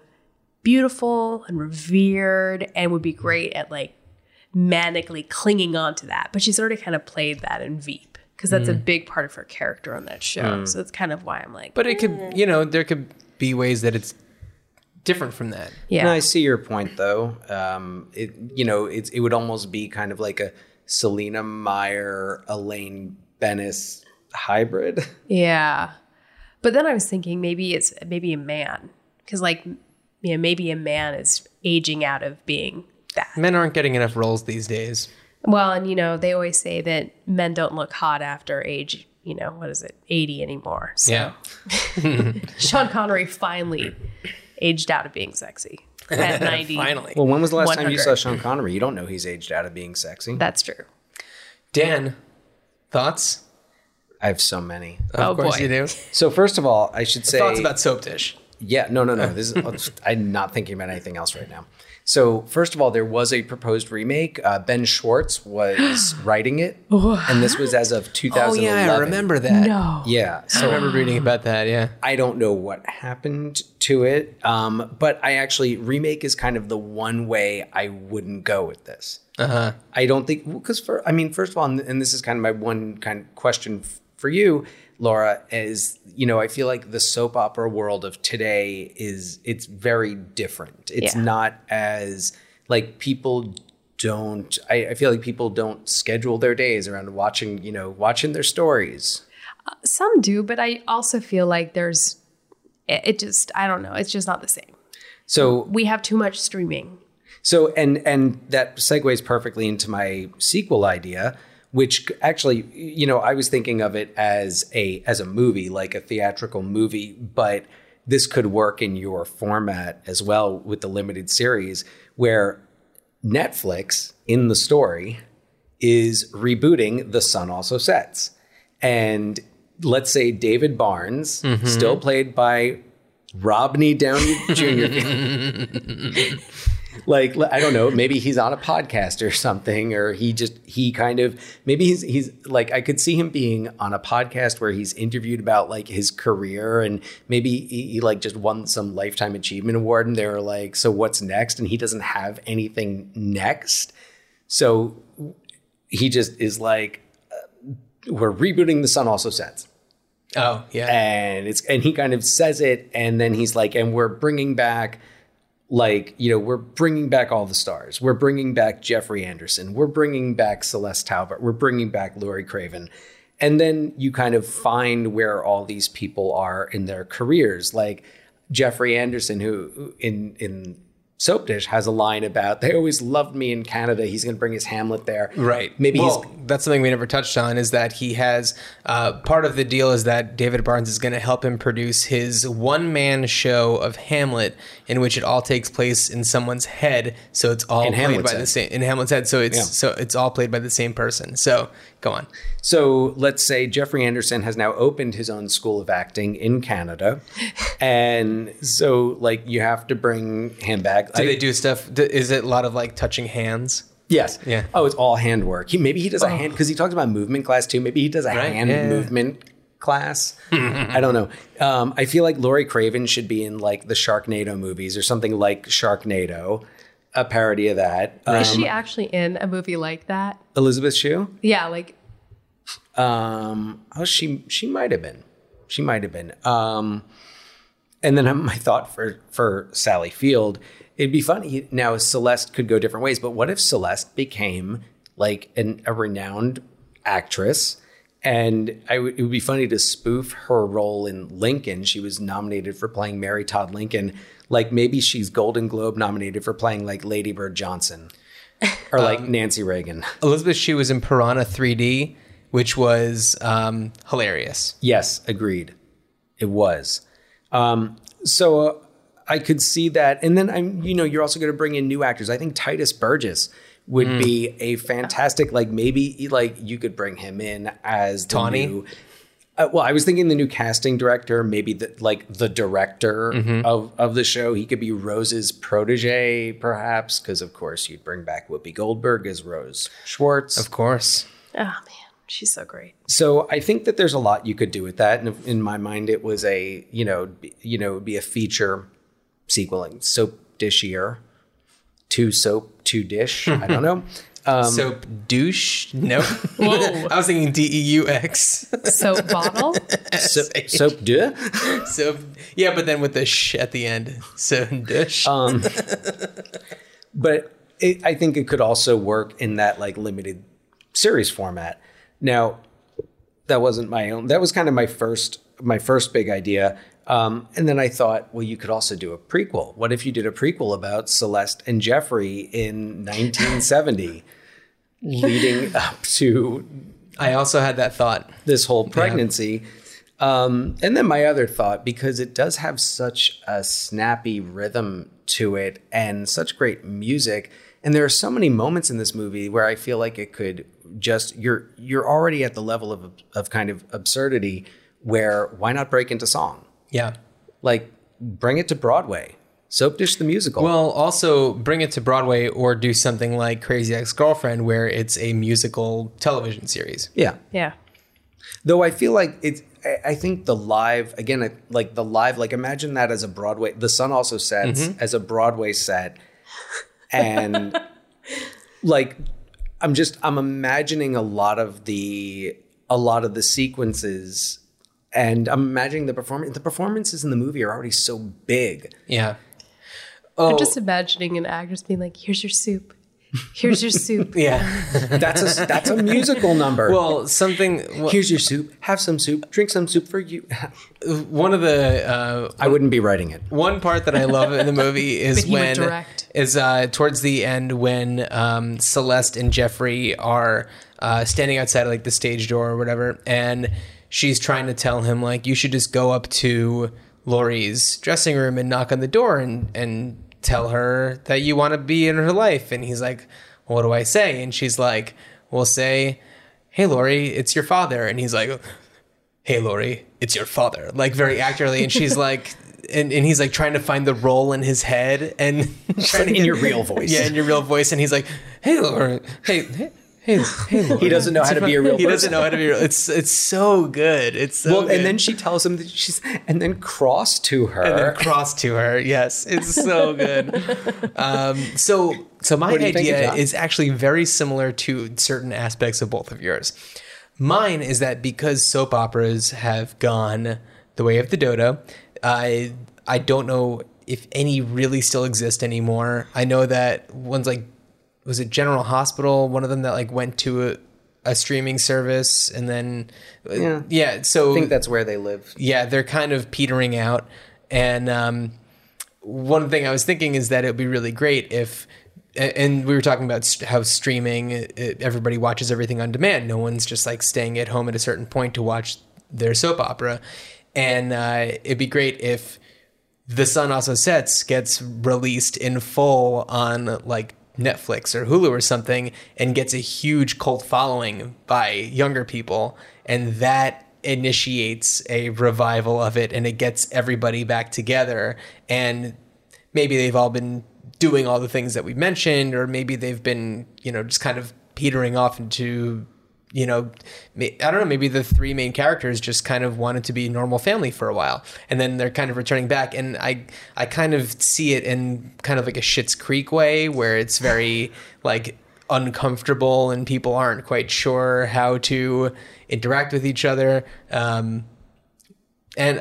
beautiful and revered and would be great at like manically clinging on to that. But she's already kind of played that in Veep. because that's a big part of her character on that show. So that's kind of why I'm like... But it could, you know, there could be ways that it's different from that. Yeah. No, I see your point, though. It, you know, it would almost be kind of like a Selena Meyer, Elaine Bennis hybrid. Yeah. But then I was thinking maybe a man. Because, like, you know, maybe a man is aging out of being that. Men aren't getting enough roles these days. Well, and, you know, they always say that men don't look hot after age, you know, what is it, 80 anymore. So. Yeah. Sean Connery finally aged out of being sexy at 90. Finally. Well, when was the last time you saw Sean Connery? You don't know he's aged out of being sexy. That's true. Dan, thoughts? I have so many. Of course you do. So first of all, I should say... Thoughts about Soap Dish. Yeah, no. This is, I'm not thinking about anything else right now. So first of all, there was a proposed remake. Ben Schwartz was writing it, and this was as of 2011. Oh yeah, I remember that. No. Yeah. So I remember reading about that, yeah. I don't know what happened to it, but I actually, remake is kind of the one way I wouldn't go with this. Uh-huh. I don't think, because first of all, and this is kind of my one kind of question for you, Laura, is, you know, I feel like the soap opera world of today it's very different. It's not as, like, I feel like people don't schedule their days around watching their stories. Some do, but I also feel like I don't know. It's just not the same. So we have too much streaming. So, and that segues perfectly into my sequel idea, which actually, you know, I was thinking of it as a movie, like a theatrical movie, but this could work in your format as well with the limited series, where Netflix, in the story, is rebooting The Sun Also Sets. And let's say David Barnes, still played by Robney Downey Jr., like, I don't know, maybe he's on a podcast or something, or he's like, I could see him being on a podcast where he's interviewed about, like, his career, and maybe he like just won some Lifetime Achievement Award, and they were like, so what's next? And he doesn't have anything next. So he just is like, we're rebooting The Sun Also Sets. Oh yeah. And he kind of says it. And then he's like, and we're bringing back, like, you know, we're bringing back all the stars. We're bringing back Jeffrey Anderson. We're bringing back Celeste Talbert. We're bringing back Laurie Craven. And then you kind of find where all these people are in their careers. Like Jeffrey Anderson, who in Soap Dish has a line about, they always loved me in Canada. He's going to bring his Hamlet there. Right. Maybe that's something we never touched on, is that he has, part of the deal is that David Barnes is going to help him produce his one-man show of Hamlet, in which it all takes place in someone's head. So it's all played by the same, in Hamlet's head. So it's all played by the same person. So go on. So let's say Jeffrey Anderson has now opened his own school of acting in Canada. And so, like, you have to bring him back. Do they do stuff? Is it a lot of, like, touching hands? Yes. Yeah. Oh, it's all hand work. Maybe he does a hand, because he talks about movement class too. Maybe he does a hand movement class. I don't know. I feel like Laurie Craven should be in, like, the Sharknado movies or something, like Sharknado, a parody of that. Is she actually in a movie like that? Elizabeth Shue? Yeah, like. She might have been. She might have been. And then my thought for Sally Field. It'd be funny. Now, Celeste could go different ways, but what if Celeste became, like, a renowned actress? And it would be funny to spoof her role in Lincoln. She was nominated for playing Mary Todd Lincoln. Like, maybe she's Golden Globe nominated for playing, like, Lady Bird Johnson or, like, Nancy Reagan. Elizabeth Shue was in Piranha 3D, which was hilarious. Yes, agreed. It was. So I could see that. And then you're also going to bring in new actors. I think Titus Burgess would be a fantastic, like, maybe, like, you could bring him in as Tawny. I was thinking the new casting director, maybe the director of the show. He could be Rose's protege, perhaps, because of course you'd bring back Whoopi Goldberg as Rose Schwartz. Of course. Oh man, she's so great. So I think that there's a lot you could do with that. And in my mind, it was it would be a feature sequeling Soap Dishier, two soap, two dish. I don't know. Soap douche? Nope. I was thinking DEUX. Soap bottle? Soap duh? Soap, yeah, but then with the sh at the end. Soap dish. But I think it could also work in that like limited series format. Now, that wasn't my own. That was kind of my first big idea. And then I thought, well, you could also do a prequel. What if you did a prequel about Celeste and Jeffrey in 1970 leading up to... I also had that thought. This whole pregnancy. Yeah. And then my other thought, because it does have such a snappy rhythm to it and such great music. And there are so many moments in this movie where I feel like it could just... You're already at the level of kind of absurdity where why not break into song? Yeah. Like, bring it to Broadway. Soap Dish the musical. Well, also bring it to Broadway or do something like Crazy Ex-Girlfriend where it's a musical television series. Yeah. Yeah. Though I feel like it's, I think the live, again, like the live, like imagine that as a Broadway, The Sun Also Sets as a Broadway set. And like, I'm imagining a lot of the sequences. And I'm imagining the performance. The performances in the movie are already so big. Yeah. Oh. I'm just imagining an actress being like, here's your soup. Here's your soup. Yeah. That's a musical number. Well, here's your soup. Have some soup. Drink some soup for you. One of the... I wouldn't be writing it. One part that I love in the movie is towards the end when Celeste and Jeffrey are standing outside like the stage door or whatever. And... she's trying to tell him, like, you should just go up to Laurie's dressing room and knock on the door and tell her that you want to be in her life. And he's like, well, what do I say? And she's like, well, say, hey, Laurie, it's your father. And he's like, hey, Laurie, it's your father. Like, very accurately. And she's like... And he's like trying to find the role in his head. And trying to get, in your real voice. Yeah, in your real voice. And he's like, hey, Laurie, hey, Laura. He doesn't know how to be a real person. He doesn't know how to be real. It's so good. It's so good. And then she tells him that she's... And then cross to her. Yes. It's so good. So my idea is actually very similar to certain aspects of both of yours. Mine is that because soap operas have gone the way of the dodo, I don't know if any really still exist anymore. I know that ones like... was it General Hospital? One of them that like went to a streaming service and then, yeah. So I think that's where they live. Yeah. They're kind of petering out. And, one thing I was thinking is that it would be really great if, and we were talking about how streaming, everybody watches everything on demand. No one's just like staying at home at a certain point to watch their soap opera. And, it'd be great if The Sun Also Sets gets released in full on like Netflix or Hulu or something and gets a huge cult following by younger people, and that initiates a revival of it, and it gets everybody back together, and maybe they've all been doing all the things that we mentioned, or maybe they've been, you know, just kind of petering off into, you know, I don't know, maybe the three main characters just kind of wanted to be normal family for a while, and then they're kind of returning back. And I kind of see it in kind of like a Schitt's Creek way where it's very like uncomfortable and people aren't quite sure how to interact with each other. And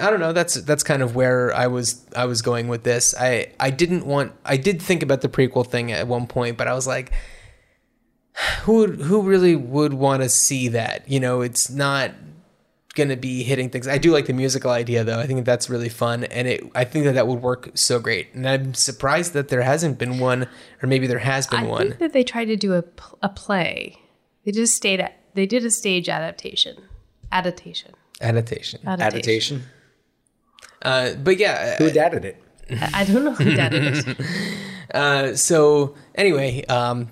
I don't know, that's kind of where I was going with this. I did think about the prequel thing at one point, but I was like, Who really would want to see that? You know, it's not going to be hitting things. I do like the musical idea, though. I think that's really fun, and I think that would work so great. And I'm surprised that there hasn't been one, or maybe there has been one. I think that they tried to do a play. They did a stage adaptation. Adaptation. But yeah, who dated it? I don't know who dated it. So anyway,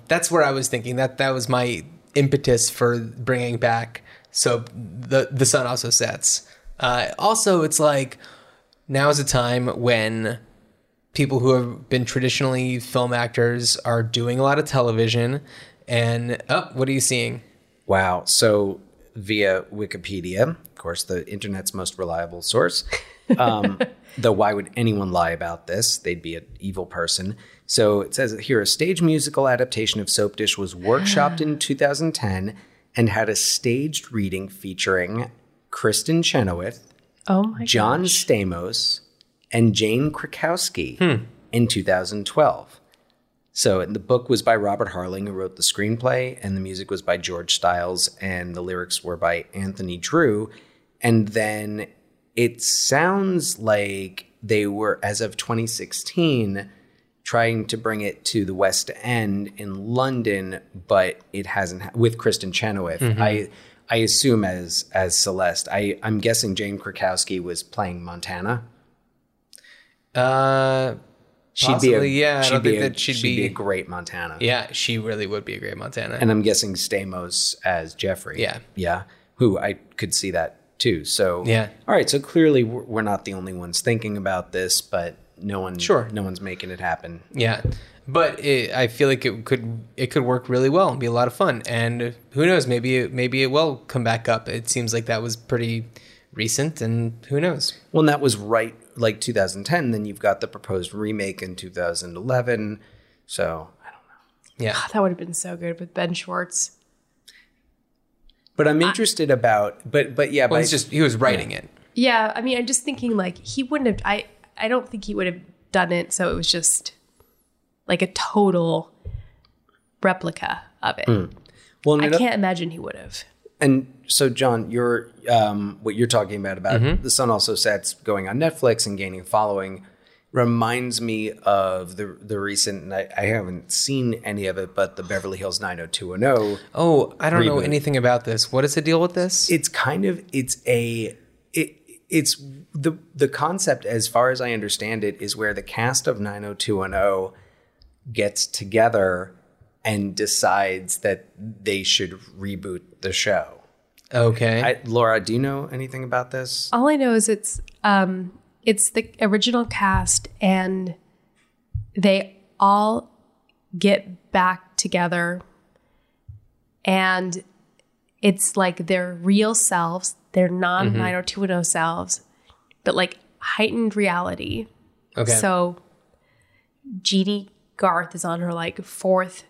that's where I was thinking that was my impetus for bringing back. So the Sun Also Sets. Also, it's like now is a time when people who have been traditionally film actors are doing a lot of television. And what are you seeing? Wow. So via Wikipedia, of course, the internet's most reliable source. Though why would anyone lie about this? They'd be an evil person. So it says here, a stage musical adaptation of Soap Dish was workshopped in 2010 and had a staged reading featuring Kristen Chenoweth, John Stamos, and Jane Krakowski in 2012. So and the book was by Robert Harling, who wrote the screenplay, and the music was by George Stiles, and the lyrics were by Anthony Drew. And then it sounds like they were, as of 2016, trying to bring it to the West End in London, but it hasn't, with Kristen Chenoweth. Mm-hmm. I assume as Celeste. I'm guessing Jane Krakowski was playing Montana. She'd be a great Montana. Yeah, she really would be a great Montana. And I'm guessing Stamos as Jeffrey. Yeah. Yeah, who I could see that too. So, yeah. All right, so clearly we're not the only ones thinking about this, but no one's making it happen. Yeah. But I feel like it could work really well and be a lot of fun. And who knows, maybe it will come back up. It seems like that was pretty recent, and who knows. Well, and that was right, like 2010. Then you've got the proposed remake in 2011. So I don't know. Yeah, God, that would have been so good with Ben Schwartz. But I'm interested yeah. Well, he was writing it. Yeah, I mean, I'm just thinking like he wouldn't have. I don't think he would have done it. So it was just like a total replica of it. Mm. Well, I can't imagine he would have. And so, John, you're what you're talking about mm-hmm. The Sun Also Sets going on Netflix and gaining a following, reminds me of the recent, and I haven't seen any of it, but the Beverly Hills 90210. Oh, I don't know anything about this. What is the deal with this? It's kind of it's the concept, as far as I understand it, is where the cast of 90210 gets together and decides that they should reboot the show. Okay. Laura, do you know anything about this? All I know is it's the original cast, and they all get back together, and it's like their real selves, their non-90210 selves, but like heightened reality. Okay. So Jeannie Garth is on her like fourth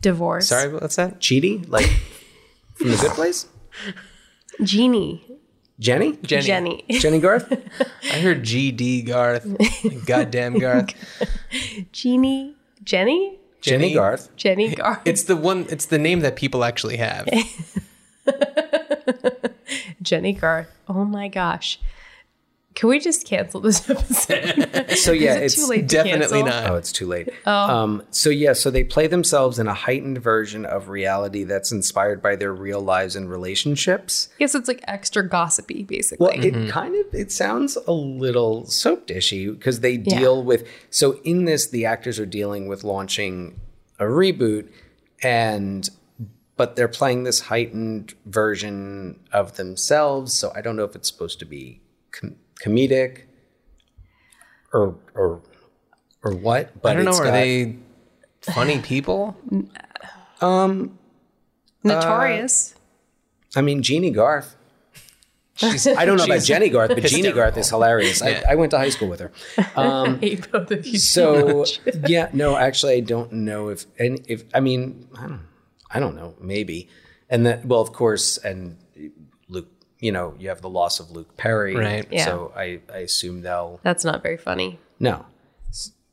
divorce. Sorry, what's that? Cheaty? Like from The Good Place? Jenny. Jenny Garth? I heard G.D. Garth. Goddamn Garth. Jenny Garth. Jenny Garth. It's the name that people actually have. Jenny Garth. Oh my gosh. Can we just cancel this episode? So yeah, it's too late definitely not. Oh, it's too late. Oh. So they play themselves in a heightened version of reality that's inspired by their real lives and relationships. Yes, it's like extra gossipy, basically. Well, it sounds a little Soap Dishy because they deal with. So in this, the actors are dealing with launching a reboot, but they're playing this heightened version of themselves. So I don't know if it's supposed to be comedic or what, but I don't know. Are they funny people? Notorious. I mean, Jeannie Garth. I don't know about Jenny Garth, but Jeannie Garth is hilarious. Yeah. I went to high school with her. I hate both of you so much. Yeah, no, actually, I don't know if I mean, I don't know, maybe. And then, well, of course, and Luke, you know, you have the loss of Luke Perry. Right. Yeah. So I assume that's not very funny. No.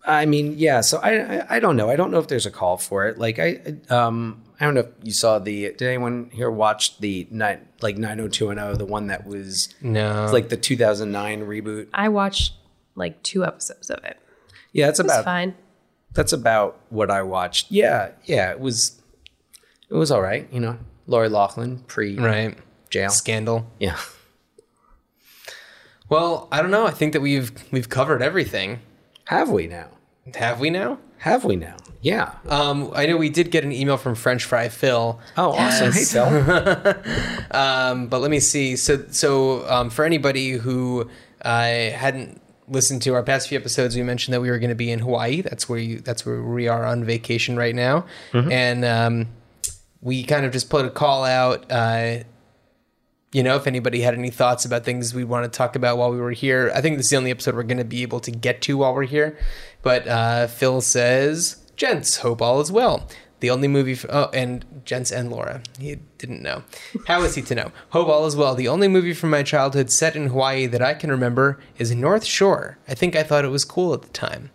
I mean, yeah. So I don't know. I don't know if there's a call for it. Like I don't know if you saw did anyone here watch the 90210, the one that was, no, like the 2009 reboot? I watched like 2 episodes of it. Yeah. It was fine. That's about what I watched. Yeah. Yeah. It was all right. You know, Lori Loughlin right. Jail. Scandal. Yeah. Well, I don't know. I think that we've covered everything. Have we now? Yeah. I know we did get an email from French Fry Phil. Oh, awesome. Hey, Phil. But let me see. So, for anybody who hadn't listened to our past few episodes, we mentioned that we were going to be in Hawaii. That's where we are on vacation right now. Mm-hmm. And we kind of just put a call out you know, if anybody had any thoughts about things we want to talk about while we were here. I think this is the only episode we're going to be able to get to while we're here. But Phil says, gents, hope all is well. The only movie... and gents and Laura. He didn't know. How is he to know? Hope all is well. The only movie from my childhood set in Hawaii that I can remember is North Shore. I think I thought it was cool at the time.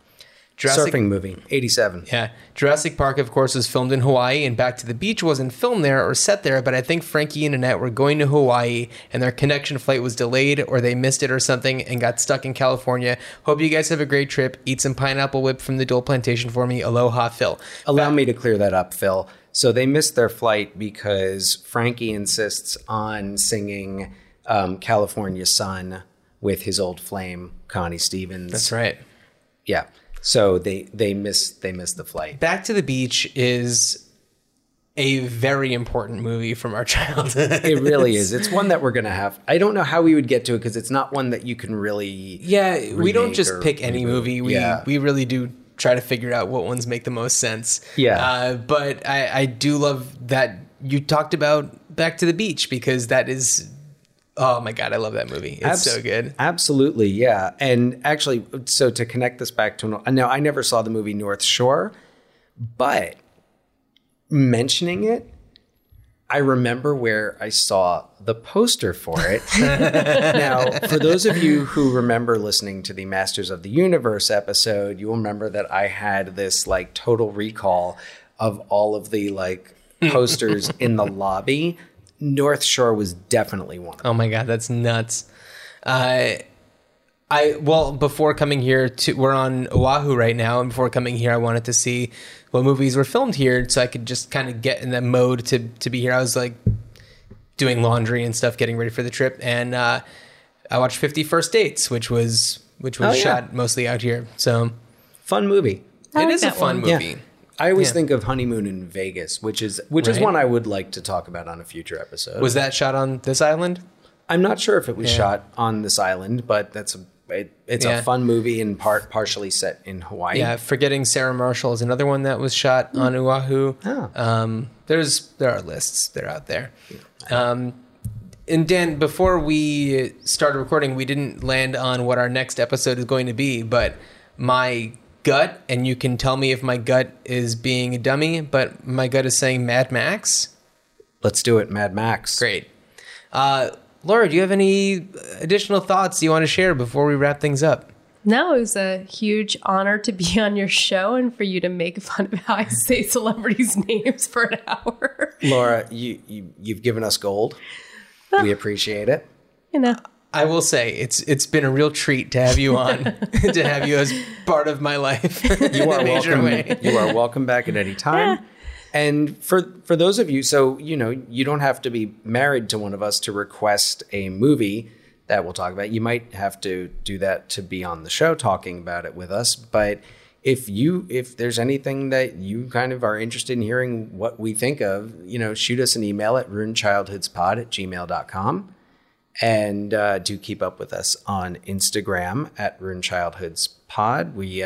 Surfing movie, 87. Yeah. Jurassic Park, of course, was filmed in Hawaii, and Back to the Beach wasn't filmed there or set there, but I think Frankie and Annette were going to Hawaii, and their connection flight was delayed, or they missed it or something, and got stuck in California. Hope you guys have a great trip. Eat some pineapple whip from the Dole Plantation for me. Aloha, Phil. Allow me to clear that up, Phil. So they missed their flight because Frankie insists on singing California Sun with his old flame, Connie Stevens. That's right. Yeah. So they missed the flight. Back to the Beach is a very important movie from our childhood. It really is. It's one that we're going to have. I don't know how we would get to it because it's not one that you can really. Yeah, we don't just pick any movie. We really do try to figure out what ones make the most sense. Yeah. But I do love that you talked about Back to the Beach because that is. Oh my God, I love that movie. It's so good. Absolutely, yeah. And actually, so to connect this back to... Now, I never saw the movie North Shore, but mentioning it, I remember where I saw the poster for it. Now, for those of you who remember listening to the Masters of the Universe episode, you'll remember that I had this like total recall of all of the like posters in the lobby. North Shore was definitely one. Oh my God, that's nuts. Before coming here, we're on Oahu right now, and before coming here, I wanted to see what movies were filmed here so I could just kind of get in that mode to be here. I was like doing laundry and stuff, getting ready for the trip, and I watched 50 First Dates, which was shot mostly out here. So fun movie. It is a fun movie. Yeah. I always think of Honeymoon in Vegas, which is one I would like to talk about on a future episode. Was that shot on this island? I'm not sure if it was shot on this island, but it's a fun movie and partially set in Hawaii. Yeah, Forgetting Sarah Marshall is another one that was shot on Oahu. Oh. There are lists. They're out there. Yeah. And Dan, before we started recording, we didn't land on what our next episode is going to be, but my gut, and you can tell me if my gut is being a dummy, but my gut is saying Mad Max. Let's do it, Mad Max. Great. Laura, do you have any additional thoughts you want to share before we wrap things up? No, it was a huge honor to be on your show and for you to make fun of how I say celebrities' names for an hour. Laura, you've given us gold. Well, we appreciate it. You know. I will say it's been a real treat to have you on, to have you as part of my life. You are welcome. You are welcome back at any time. Yeah. And for those of you, so you know, you don't have to be married to one of us to request a movie that we'll talk about. You might have to do that to be on the show talking about it with us. But if there's anything that you kind of are interested in hearing what we think of, you know, shoot us an email at ruinedchildhoodspod@gmail.com. And do keep up with us on Instagram at Ruined Childhoods Pod. We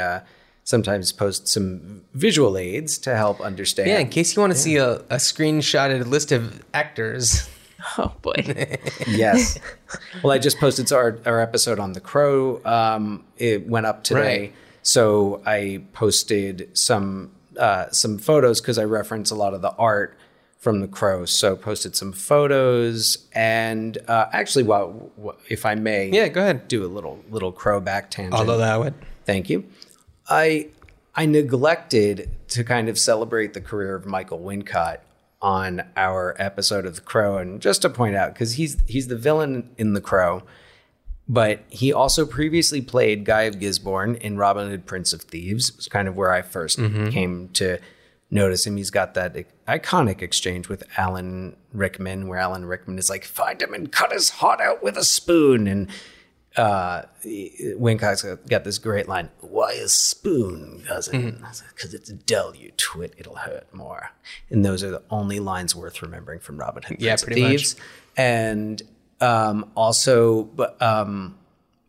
sometimes post some visual aids to help understand. Yeah, in case you want to see a screenshotted list of actors. Oh, boy. Yes. Well, I just posted our episode on The Crow. It went up today. Right. So I posted some photos because I reference a lot of the art from The Crow, so posted some photos, and actually, if I may, go ahead, do a little Crow back tangent. Although that would, thank you. I neglected to kind of celebrate the career of Michael Wincott on our episode of The Crow, and just to point out, because he's the villain in The Crow, but he also previously played Guy of Gisborne in Robin Hood, Prince of Thieves. It was kind of where I first came to notice him. He's got that iconic exchange with Alan Rickman, where Alan Rickman is like, "Find him and cut his heart out with a spoon." And Wincott's got this great line, "Why a spoon, cousin? Because it's dull, you twit. It'll hurt more." And those are the only lines worth remembering from Robin Hood. Yeah, pretty much. And also,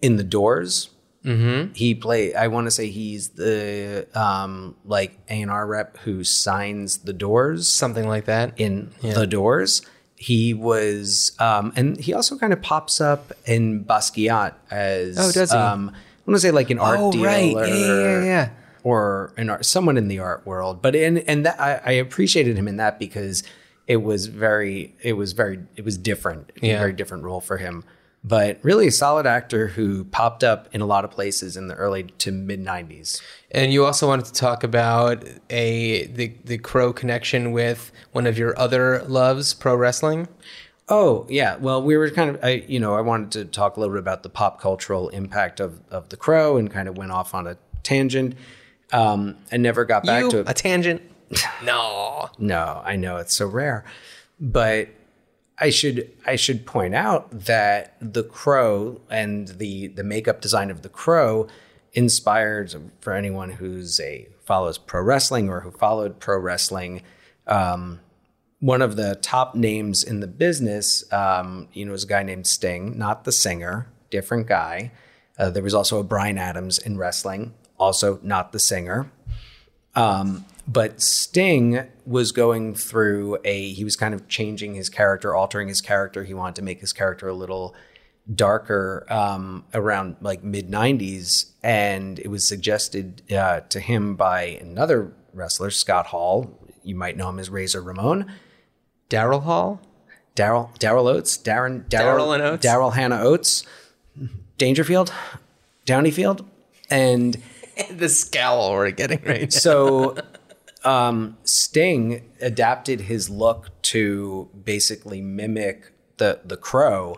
in The Doors. Mm-hmm. I want to say he's the A&R rep who signs the doors. Something like that. In The Doors. He was, and he also kind of pops up in Basquiat as, I'm going to say like an art dealer, or an art, someone in the art world. But I appreciated him in that because it was different, a very different role for him. But really a solid actor who popped up in a lot of places in the early to mid-90s. And you also wanted to talk about the Crow connection with one of your other loves, pro wrestling. Oh, yeah. Well, we were kind of, I wanted to talk a little bit about the pop cultural impact of the Crow and kind of went off on a tangent and never got back to it. A tangent? No, I know. It's so rare. But I should point out that the Crow and the makeup design of the Crow inspired, for anyone who's follows pro wrestling or who followed pro wrestling, one of the top names in the business, is a guy named Sting, not the singer, different guy. There was also a Bryan Adams in wrestling, also not the singer. But Sting was going through he was kind of changing his character, altering his character. He wanted to make his character a little darker around like mid-90s. And it was suggested to him by another wrestler, Scott Hall. You might know him as Razor Ramon. Daryl Hall? Daryl Oates? Daryl and Oates? Daryl Hannah Oates? Dangerfield? Downeyfield? And the scowl we're getting right now. So Sting adapted his look to basically mimic the Crow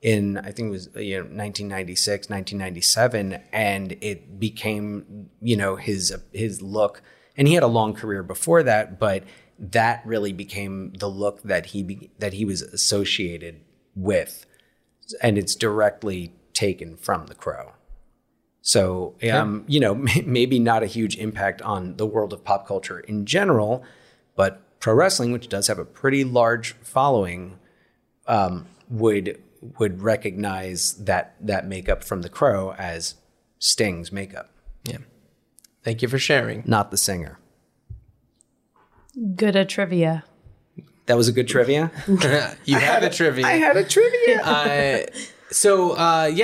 in, I think it was 1996, 1997. And it became, his look. And he had a long career before that, but that really became the look that he was associated with. And it's directly taken from the Crow. So, maybe not a huge impact on the world of pop culture in general, but pro wrestling, which does have a pretty large following, would recognize that makeup from the Crow as Sting's makeup. Yeah. Thank you for sharing. Not the singer. Good at trivia. That was a good trivia? You had a trivia. I had a trivia. So, on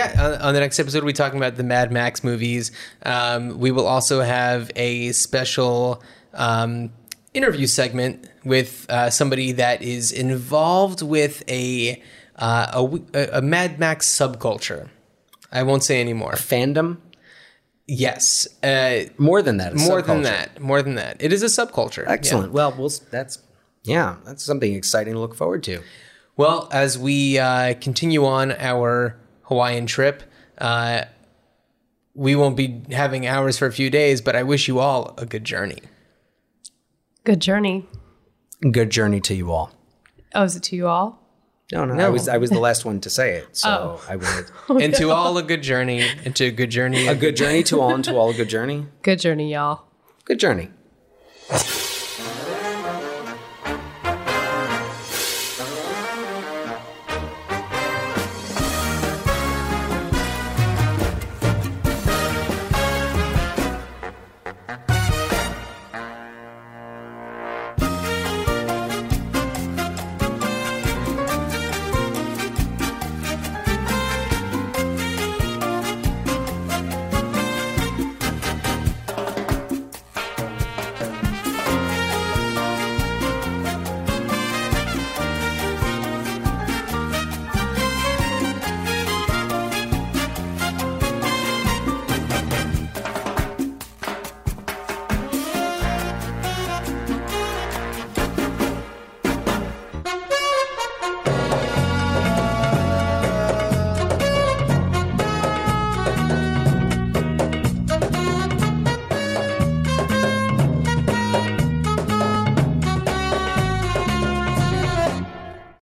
the next episode, we'll be talking about the Mad Max movies. We will also have a special interview segment with somebody that is involved with a Mad Max subculture. I won't say anymore. A fandom? Yes. More than that. More than that. It is a subculture. Excellent. Yeah. Well, that's something exciting to look forward to. Well, as we continue on our Hawaiian trip, we won't be having hours for a few days, but I wish you all a good journey. Good journey. Good journey to you all. Oh, is it to you all? No. I was the last one to say it, so I would. And to all a good journey, and to a good journey. A good journey to all, and to all a good journey. Good journey, y'all. Good journey.